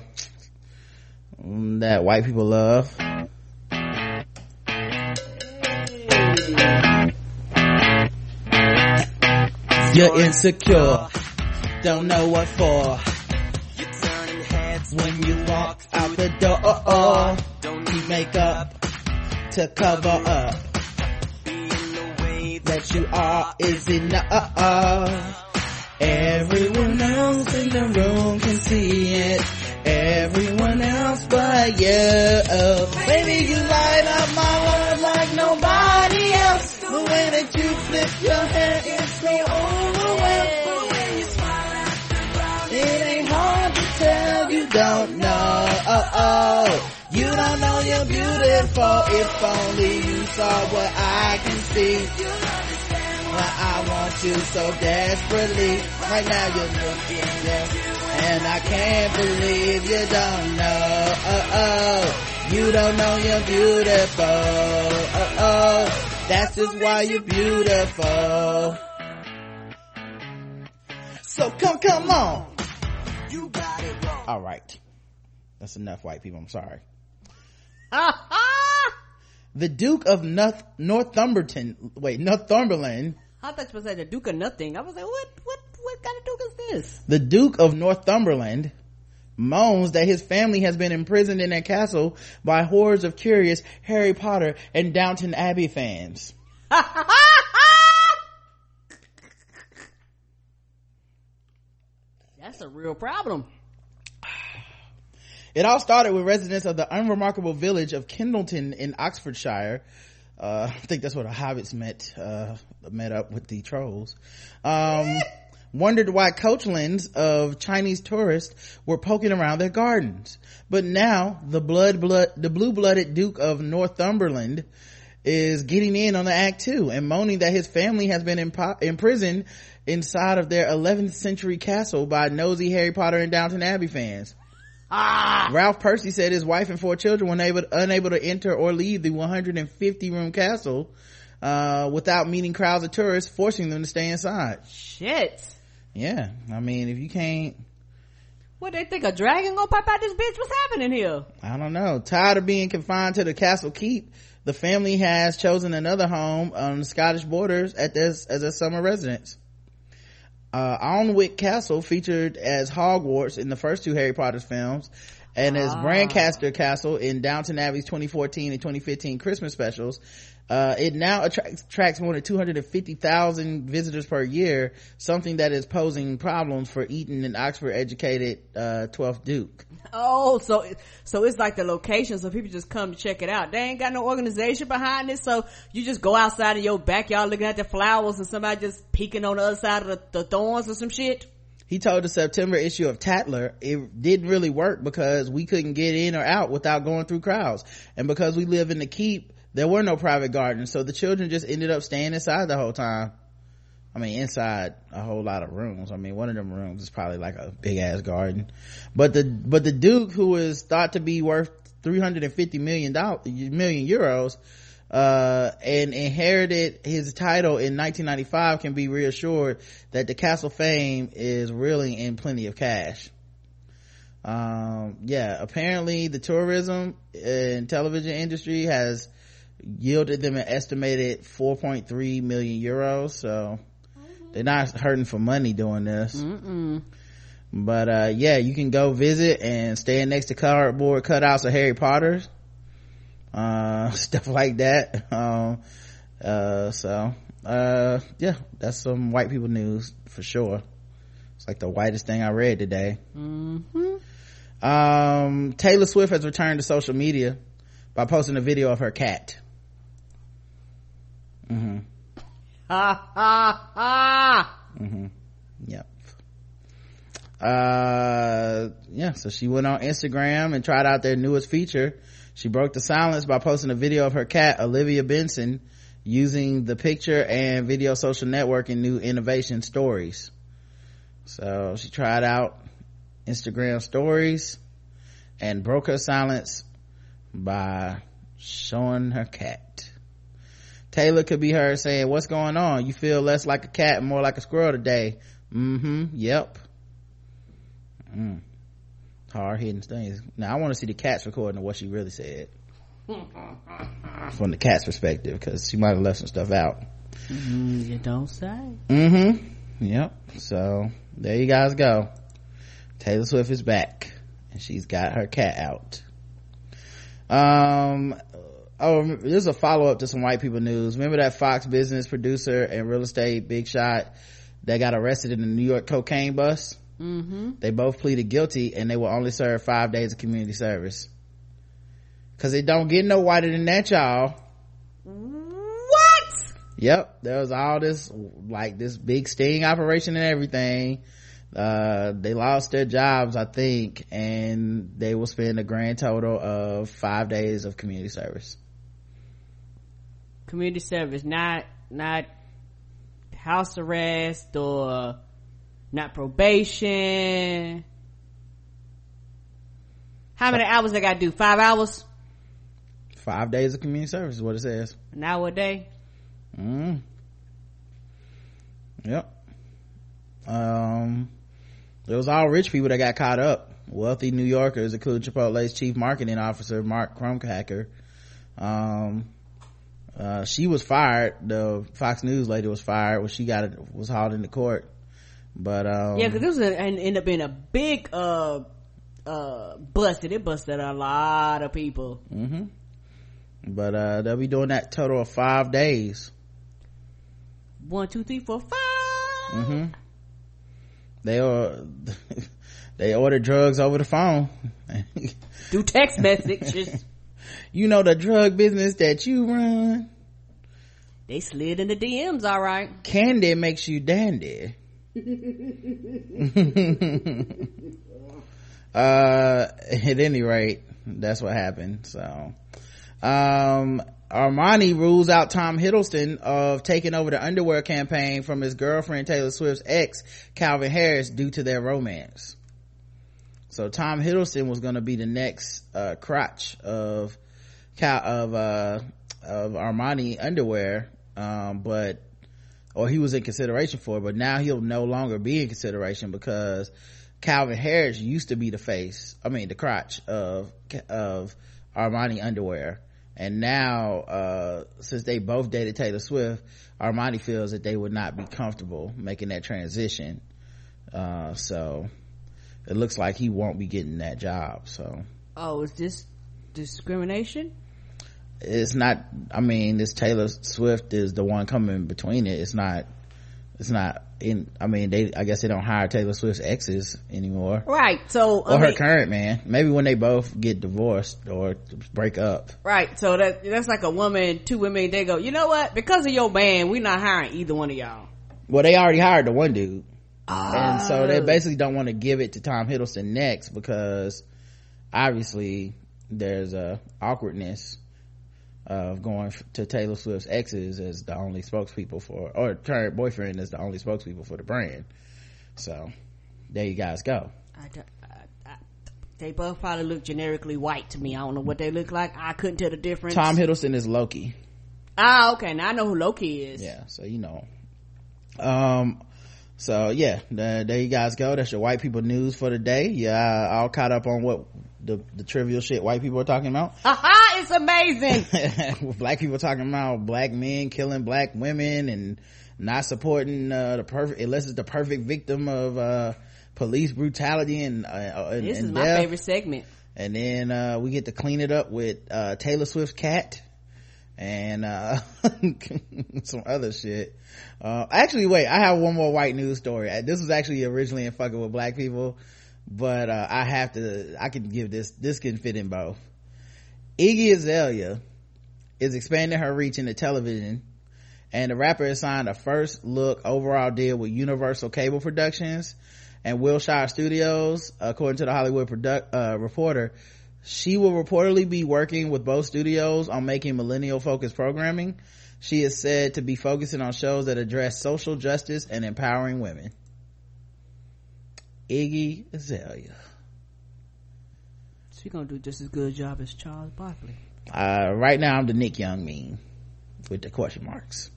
that white people love. You're insecure, don't know what for. You're turning heads when you walk out the door. Don't need makeup to cover up, being the way that you are is enough. Everyone else in the room can see it, everyone else but you. Baby, you light up my world like nobody else. The way that you flip your hair is so overwhelming. When you smile at the crowd, it ain't hard to tell you don't know. Oh, oh. You don't know you're beautiful. If only you saw what I can see. You understand why I want you so desperately. Right now you're looking there, and I can't believe you don't know. Oh, oh. You don't know you're beautiful. Oh, oh. That's just why you're beautiful. So come, come on. You got it wrong. All right, that's enough, white people. I'm sorry. Uh-huh. The Duke of North, Northumberland wait Northumberland I thought you were saying the Duke of nothing. I was like, what what what kind of duke is this? The Duke of Northumberland moans that his family has been imprisoned in their castle by hordes of curious Harry Potter and Downton Abbey fans. That's a real problem. It all started with residents of the unremarkable village of Kindleton in Oxfordshire. Uh, I think that's what the hobbits met, uh, met up with the trolls. Um, wondered why coachlands of Chinese tourists were poking around their gardens. But now the blood, blood, the blue-blooded Duke of Northumberland is getting in on the act too and moaning that his family has been impo- imprisoned inside of their eleventh century castle by nosy Harry Potter and Downton Abbey fans. Ah. Ralph Percy said his wife and four children were able, unable to enter or leave the one hundred fifty room castle uh without meeting crowds of tourists forcing them to stay inside. Shit. Yeah, I mean, if you can't What, they think a dragon gonna pop out this bitch? What's happening here? I don't know. Tired of being confined to the castle keep, the family has chosen another home on the Scottish borders at this, as a summer residence. Uh, Alnwick Castle featured as Hogwarts in the first two Harry Potter films and ah. as Brancaster Castle in Downton Abbey's twenty fourteen and twenty fifteen Christmas specials. Uh, it now attracts, attracts more than two hundred fifty thousand visitors per year, something that is posing problems for Eton and Oxford educated, uh, twelfth Duke. Oh, so, so it's like the location, so people just come to check it out. They ain't got no organization behind it, so you just go outside in your backyard looking at the flowers and somebody just peeking on the other side of the, the thorns or some shit. He told the September issue of Tatler, it didn't really work because we couldn't get in or out without going through crowds. And because we live in the keep, there were no private gardens, so the children just ended up staying inside the whole time. I mean, inside a whole lot of rooms. I mean, one of them rooms is probably like a big ass garden. But the, but the Duke, who is thought to be worth three hundred fifty million euros, uh, and inherited his title in nineteen ninety-five, can be reassured that the castle fame is reeling in plenty of cash. Um, yeah, apparently the tourism and television industry has yielded them an estimated four point three million euros, so they're not hurting for money doing this. Mm-mm. But uh yeah, you can go visit and stand next to cardboard cutouts of Harry Potter, uh stuff like that. um uh so uh yeah, that's some white people news for sure. It's like the whitest thing I read today. Mm-hmm. um Taylor Swift has returned to social media by posting a video of her cat. Mm-hmm. Ha ha ha. Mm-hmm. Yep. Uh, yeah, so she went on Instagram and tried out their newest feature. She broke the silence by posting a video of her cat, Olivia Benson, using the picture and video social networking new innovation stories. So she tried out Instagram stories and broke her silence by showing her cat. Taylor could be heard saying, "What's going on? You feel less like a cat and more like a squirrel today." Mm-hmm. Yep. Mm. Hard hitting things. Now I want to see the cat's recording of what she really said from the cat's perspective, because she might have left some stuff out. Mm-hmm. You don't say. Mm-hmm. Yep. So there you guys go. Taylor Swift is back and she's got her cat out. Um oh, there's a follow-up to some white people news. Remember that Fox Business producer and real estate big shot that got arrested in the New York cocaine bust? Mm-hmm. They both pleaded guilty and they will only serve five days of community service, because it don't get no whiter than that, y'all. What? Yep. There was all this like this big sting operation and everything. Uh they lost their jobs, I think, and they will spend a grand total of five days of community service. Community service, not not house arrest or not probation. How many hours they gotta do? Five hours? Five days of community service is what it says. An hour a day? Mm. Yep. Um It was all rich people that got caught up. Wealthy New Yorkers, including Chipotle's chief marketing officer, Mark Krumhacker. Um, uh, she was fired. The Fox News lady was fired when she got it, was hauled into court. But, um. Yeah, cause it was an, an, ended up being a big, uh, uh, busted. It busted a lot of people. Mm-hmm. But, uh, they'll be doing that total of five days. One, two, three, four, five. Mm-hmm. They are, they order drugs over the phone. Do text messages. You know the drug business that you run. They slid in the D Ms, all right. Candy makes you dandy. uh, at any rate, that's what happened. So, um, Armani rules out Tom Hiddleston of taking over the underwear campaign from his girlfriend Taylor Swift's ex, Calvin Harris, due to their romance. So Tom Hiddleston was going to be the next uh, crotch of of uh, of Armani underwear, um, but or he was in consideration for it, but now he'll no longer be in consideration because Calvin Harris used to be the face, I mean the crotch of of Armani underwear, and now uh since they both dated Taylor Swift, Armani feels that they would not be comfortable making that transition, uh so it looks like he won't be getting that job. So oh, is this discrimination? It's not, I mean, this Taylor Swift is the one coming between it. It's not, it's not in, I mean, they, I guess they don't hire Taylor Swift's exes anymore. Right. So, or I her mean, current man. Maybe when they both get divorced or break up. Right. So that, that's like a woman, two women, they go, you know what? Because of your man, we're not hiring either one of y'all. Well, they already hired the one dude. Oh. And so they basically don't want to give it to Tom Hiddleston next because obviously there's a awkwardness of going to Taylor Swift's exes as the only spokespeople for, or current boyfriend as the only spokespeople for the brand. So there you guys go. I I, I, they both probably look generically white to me. I don't know what they look like. I couldn't tell the difference. Tom Hiddleston is Loki. Ah, okay. Now I know who Loki is. Yeah, so you know. Um, so yeah, the, there you guys go. That's your white people news for the day. Yeah, all caught up on what the, the trivial shit white people are talking about. Aha! It's amazing. Black people talking about black men killing black women and not supporting uh, the perfect, unless it's the perfect victim of uh police brutality and, uh, and this and is death. My favorite segment. And then uh we get to clean it up with uh Taylor Swift's cat and uh some other shit. Uh actually wait, I have one more white news story. This was actually originally in Fucking With Black People, but uh I have to I can give this this can fit in both. Iggy Azalea is expanding her reach into television, and the rapper has signed a first look overall deal with Universal Cable Productions and Wilshire Studios. According to the Hollywood product, uh, Reporter, she will reportedly be working with both studios on making millennial focused programming. She is said to be focusing on shows that address social justice and empowering women. Iggy Azalea. She's gonna do just as good a job as Charles Barkley. Uh, right now I'm the Nick Young meme with the question marks.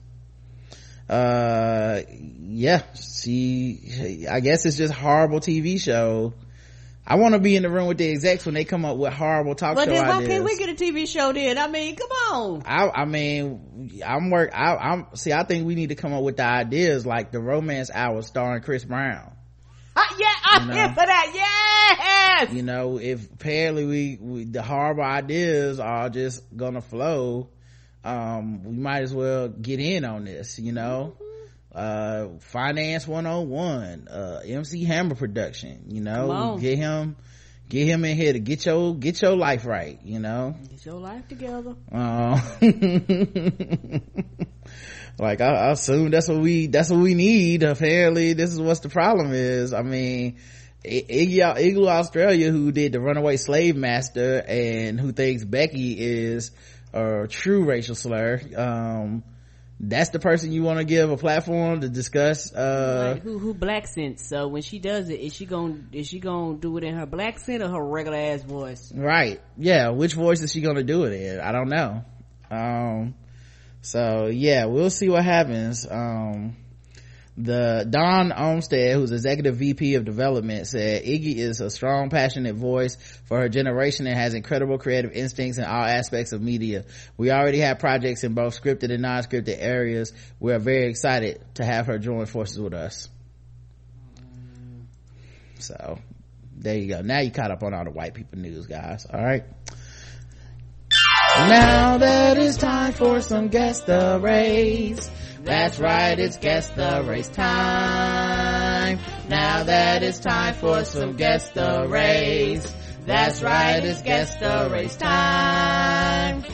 Uh, yeah, she, I guess it's just horrible T V show. I want to be in the room with the execs when they come up with horrible talk but show ideas. But then why can't we get a T V show then? I mean, come on. I, I mean, I'm work, I, I'm, see, I think we need to come up with the ideas like the Romance Hour starring Chris Brown. Uh, yeah, I'm you know, here for that. Yes, you know, if apparently we, we the horrible ideas are just gonna flow, um we might as well get in on this, you know. Mm-hmm. uh Finance one oh one, uh M C Hammer production, you know, get him get him in here to get your get your life right, you know, get your life together. uh, Like, I, I assume that's what we, that's what we need. Apparently, this is what's the problem is. I mean, Igloo, Igloo Australia, who did the Runaway Slave Master and who thinks Becky is a true racial slur, um, that's the person you want to give a platform to discuss, uh. Like who, who black sense. So when she does it, is she gonna, is she gonna do it in her black sense or her regular ass voice? Right. Yeah. Which voice is she gonna do it in? I don't know. Um, so yeah, we'll see what happens. Um the Don Olmsted, who's executive V P of development, said Iggy is a strong, passionate voice for her generation and has incredible creative instincts in all aspects of media. We already have projects in both scripted and non-scripted areas. We are very excited to have her join forces with us. So there you go. Now you caught up on all the white people news, guys. All right, now that it's time for some Guess the Race. That's right, it's Guess the Race time. Now that it's time for some Guess the Race. That's right, it's Guess the Race time.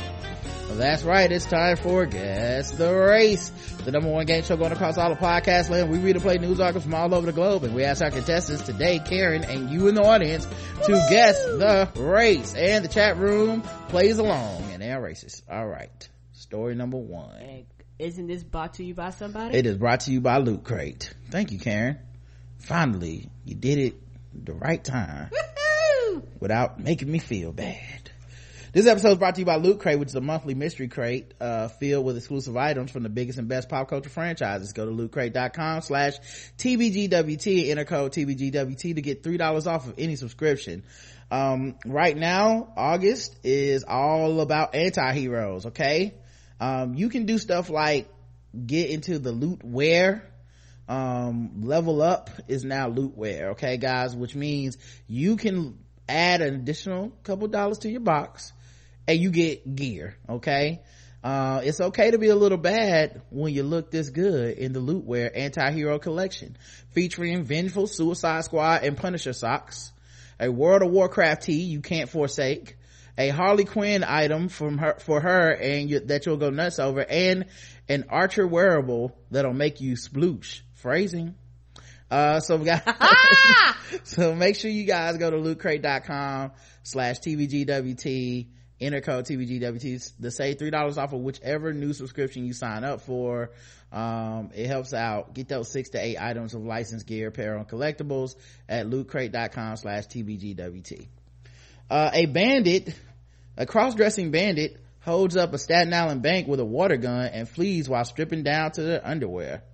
That's right, it's time for Guess the Race, the number one game show going across all the podcast land. We read and play news articles from all over the globe, and we ask our contestants today, Karen, and you in the audience, to Woo! Guess the race. And the chat room plays along, and they're racist. All right, story number one. And isn't this brought to you by somebody? It is brought to you by Loot Crate. Thank you, Karen. Finally, you did it the right time. Woo-hoo! Without making me feel bad. This episode is brought to you by Loot Crate, which is a monthly mystery crate uh filled with exclusive items from the biggest and best pop culture franchises. Go to loot crate dot com slash T B G W T and enter code T B G W T to get three dollars off of any subscription. Um right now, August is all about anti-heroes, okay? Um you can do stuff like get into the loot wear. Um level up is now loot wear, okay guys, which means you can add an additional couple dollars to your box and you get gear, okay? Uh it's okay to be a little bad when you look this good in the loot wear anti-hero collection, featuring Vengeful, Suicide Squad, and Punisher socks, a World of Warcraft tee you can't forsake, a Harley Quinn item from her for her and you, that you'll go nuts over, and an Archer wearable that'll make you sploosh. Phrasing. Uh, so we got, so make sure you guys go to loot crate dot com slash T B G W T, enter code T B G W T to save three dollars off of whichever new subscription you sign up for. Um, it helps out. Get those six to eight items of licensed gear, apparel, and collectibles at loot crate dot com slash T B G W T. Uh, a bandit, a cross-dressing bandit holds up a Staten Island bank with a water gun and flees while stripping down to their underwear.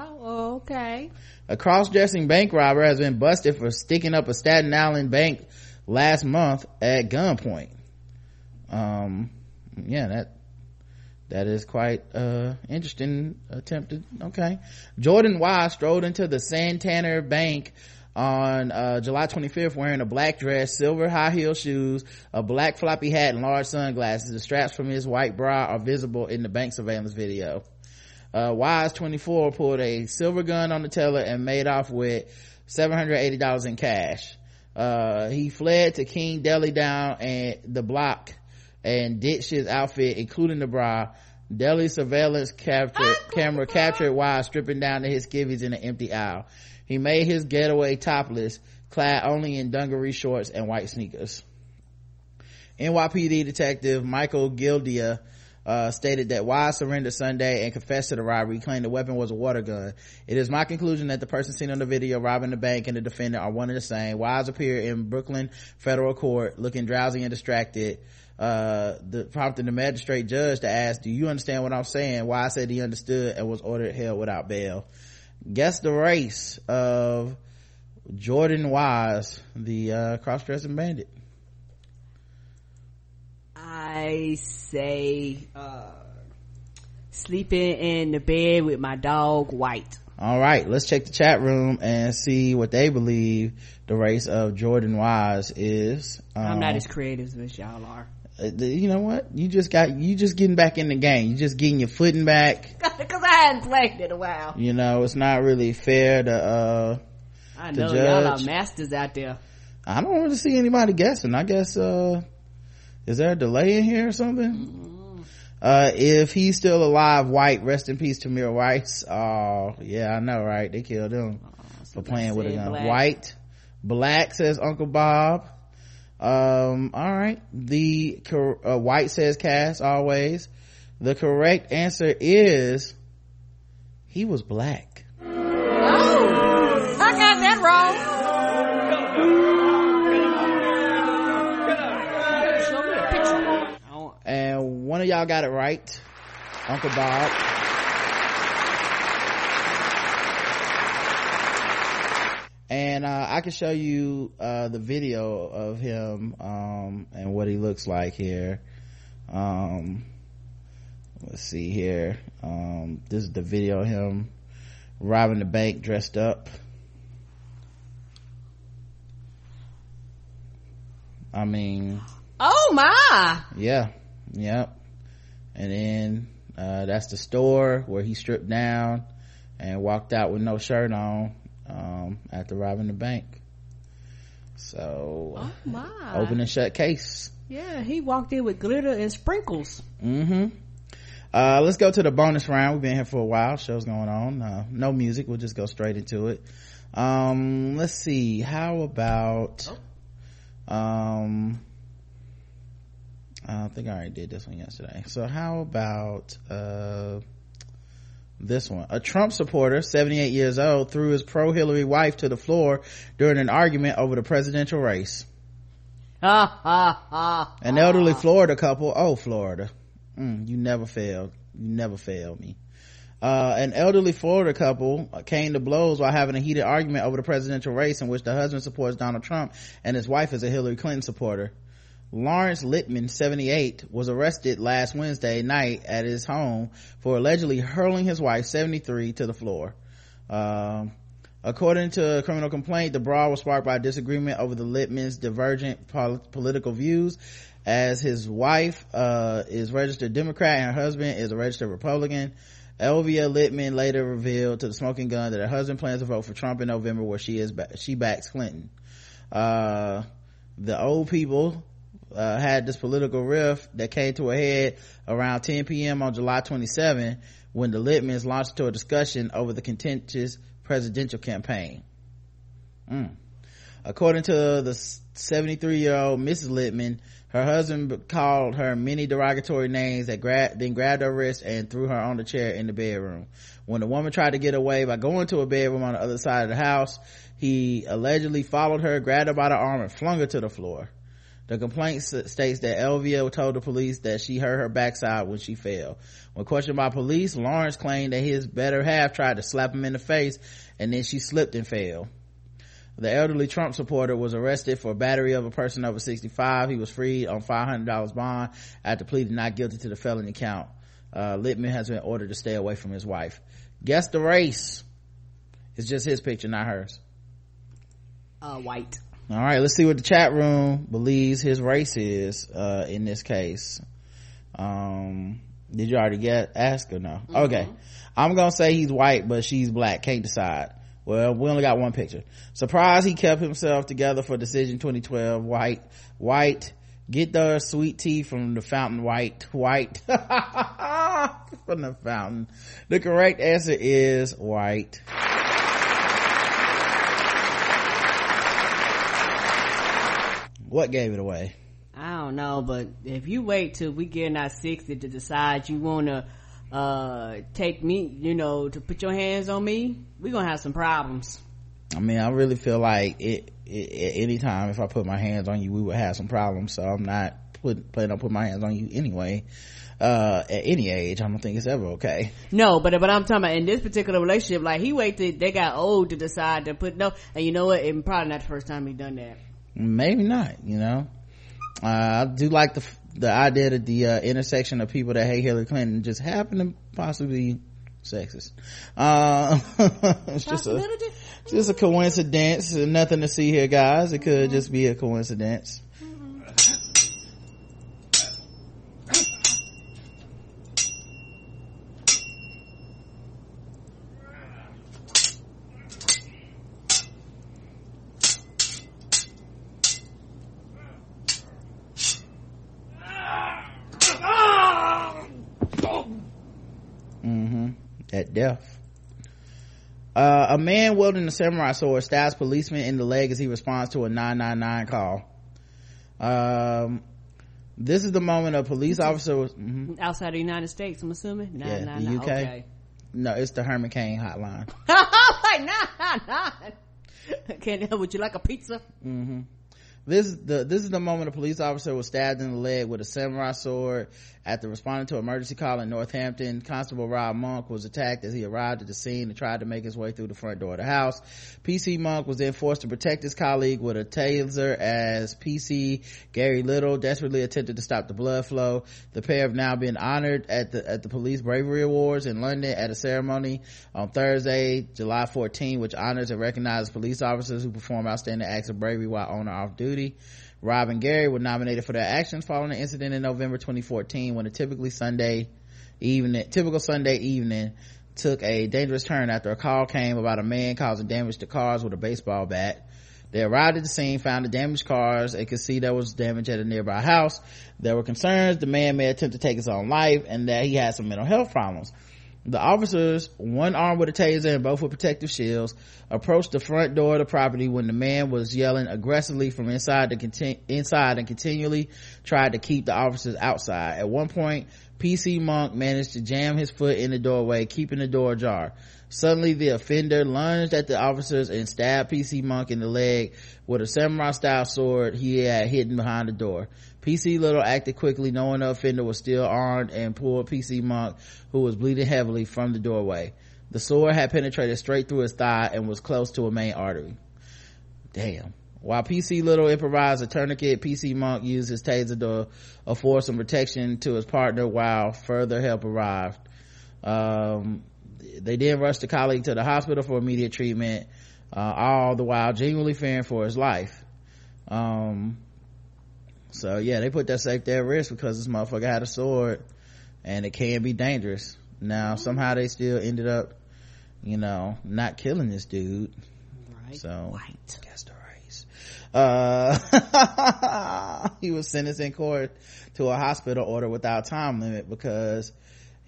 Oh, okay. A cross-dressing bank robber has been busted for sticking up a Staten Island bank last month at gunpoint. Um, yeah, that that is quite uh interesting attempted. Okay. Jordan Y strode into the Santander Bank on uh July twenty-fifth wearing a black dress, silver high heel shoes, a black floppy hat, and large sunglasses. The straps from his white bra are visible in the bank surveillance video. Uh, Wise twenty-four pulled a silver gun on the teller and made off with seven hundred eighty dollars in cash. Uh, he fled to King Deli down and the block and ditched his outfit, including the bra. Deli surveillance captured, camera captured Wise stripping down to his skivvies in an empty aisle. He made his getaway topless, clad only in dungaree shorts and white sneakers. N Y P D detective Michael Gildia uh stated that Wise surrendered Sunday and confessed to the robbery, claimed the weapon was a water gun. It is my conclusion that the person seen on the video robbing the bank and the defendant are one and the same. Wise appeared in Brooklyn federal court looking drowsy and distracted, uh the, prompting the magistrate judge to ask, do you understand what I'm saying? Wise said he understood and was ordered held without bail. Guess the race of Jordan Wise, the uh cross-dressing bandit. I say uh sleeping in the bed with my dog White. All right, let's check the chat room and see what they believe the race of Jordan Wise is. um, I'm not as creative as y'all are. You know what, you just got you just getting back in the game, you just getting your footing back, because I hadn't played in a while. You know, it's not really fair to uh I know y'all are masters out there. I don't really see anybody guessing. I guess uh is there a delay in here or something? Mm-hmm. Uh, if he's still alive, White, rest in peace, Tamir Rice. Oh, yeah, I know, right? They killed him oh, for playing with a gun. Black. White. Black says Uncle Bob. Um, all right. The, uh, White says Cass, always. The correct answer is he was black. Oh, I got that wrong. And one of y'all got it right, Uncle Bob. And uh I can show you uh the video of him um and what he looks like here. Um let's see here. Um this is the video of him robbing the bank dressed up. I mean, oh my. Yeah. Yep. And then uh that's the store where he stripped down and walked out with no shirt on um after robbing the bank. So oh my. Open and shut case. Yeah, he walked in with glitter and sprinkles. Mm-hmm. Uh let's go to the bonus round. We've been here for a while, show's going on. Uh, no music, we'll just go straight into it. Um let's see, how about oh. um I don't think I already did this one yesterday. So how about uh this one? A Trump supporter, seventy-eight years old, threw his pro-Hillary wife to the floor during an argument over the presidential race. Ha ha ha. An elderly Florida couple. Oh, Florida. Mm, you never failed. You never failed me. Uh, an elderly Florida couple came to blows while having a heated argument over the presidential race, in which the husband supports Donald Trump and his wife is a Hillary Clinton supporter. Lawrence Littman, seventy-eight, was arrested last Wednesday night at his home for allegedly hurling his wife, seventy-three, to the floor. Um, according to a criminal complaint, the brawl was sparked by a disagreement over the Littman's divergent pol- political views, as his wife uh, is registered Democrat and her husband is a registered Republican. Elvia Littman later revealed to the Smoking Gun that her husband plans to vote for Trump in November, where she is ba- she backs Clinton. Uh, the old people uh, had this political rift that came to a head around ten p.m. on July twenty-seventh, when the Littmans launched into a discussion over the contentious presidential campaign. Mm. According to the seventy-three-year-old Missus Littman, her husband called her many derogatory names, that gra- then grabbed her wrist and threw her on the chair in the bedroom. When the woman tried to get away by going to a bedroom on the other side of the house, he allegedly followed her, grabbed her by the arm, and flung her to the floor. The complaint states that Elvia told the police that she hurt her backside when she fell. When questioned by police, Lawrence claimed that his better half tried to slap him in the face, and then she slipped and fell. The elderly Trump supporter was arrested for battery of a person over sixty-five. He was freed on five hundred dollars bond after pleading not guilty to the felony count. Uh, Littman has been ordered to stay away from his wife. Guess the race. It's just his picture, not hers. Uh, white. All right, let's see what the chat room believes his race is uh, in this case. Um, did you already get asked or no? Mm-hmm. Okay. I'm going to say he's white, but she's black. Can't decide. Well, we only got one picture. Surprise, he kept himself together for Decision twenty twelve. White. White. Get the sweet tea from the fountain. White. White. From the fountain. The correct answer is white. What gave it away? I don't know, but if you wait till we get in our sixty to decide you want to uh take me, you know, to put your hands on me, we're gonna have some problems. I mean, I really feel like it, it at any time if I put my hands on you, we would have some problems, so I'm not put, planning on putting my hands on you anyway. Uh at any age, I don't think it's ever okay. No, but but I'm talking about in this particular relationship, like he waited, they got old to decide to put no, and you know what, it's probably not the first time he done that. Maybe not, you know. uh I do like the the idea that the uh, intersection of people that hate Hillary Clinton just happen to possibly be sexist. Uh, it's just a, just a coincidence. There's nothing to see here, guys. It could just be a coincidence. Death. Uh, a man wielding a samurai sword stabs policeman in the leg as he responds to a nine nine nine call. Um, this is the moment a police officer was mm-hmm. outside the United States, I'm assuming. nine nine nine. Yeah, the U K. Okay. No, it's the Herman Cain hotline. Like nine nine nine. Can't help. Would you like a pizza? Mm-hmm. This is the this is the moment a police officer was stabbed in the leg with a samurai sword after responding to an emergency call in Northampton. Constable Rob Monk was attacked as he arrived at the scene and tried to make his way through the front door of the house. P C Monk was then forced to protect his colleague with a taser as P C Gary Little desperately attempted to stop the blood flow. The pair have now been honored at the at the Police Bravery Awards in London at a ceremony on Thursday, July fourteenth, which honors and recognizes police officers who perform outstanding acts of bravery while on or off duty. Rob and Gary were nominated for their actions following the incident in November twenty fourteen, when a typically Sunday evening, typical Sunday evening took a dangerous turn after a call came about a man causing damage to cars with a baseball bat. They arrived at the scene, found the damaged cars, and could see there was damage at a nearby house. There were concerns the man may attempt to take his own life and that he had some mental health problems. The officers, one armed with a taser and both with protective shields, approached the front door of the property when the man was yelling aggressively from inside, to conti- inside and continually tried to keep the officers outside. At one point, P C Monk managed to jam his foot in the doorway, keeping the door ajar. Suddenly the offender lunged at the officers and stabbed P C Monk in the leg with a samurai style sword he had hidden behind the door. P C Little acted quickly, knowing the offender was still armed, and pulled P C Monk, who was bleeding heavily, from the doorway. The sword had penetrated straight through his thigh and was close to a main artery. Damn. While P C Little improvised a tourniquet, P C Monk used his taser to afford some protection to his partner while further help arrived. Um, they then rushed the colleague to the hospital for immediate treatment, uh, all the while genuinely fearing for his life. Um, so yeah, they put that safety at risk because this motherfucker had a sword and it can be dangerous. Now, somehow they still ended up, you know, not killing this dude. Right. So, right. That's the race. Uh, he was sentenced in court to a hospital order without time limit because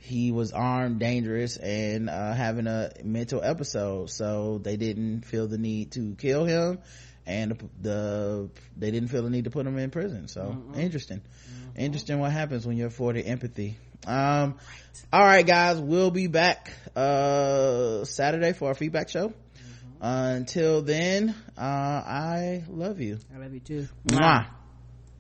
he was armed, dangerous, and uh having a mental episode, so they didn't feel the need to kill him, and the, the they didn't feel the need to put him in prison. So mm-hmm. interesting mm-hmm. interesting what happens when you're afforded empathy. Um right. All right, guys, we'll be back uh Saturday for our feedback show. Mm-hmm. Uh, until then, uh I love you. I love you too. Mwah.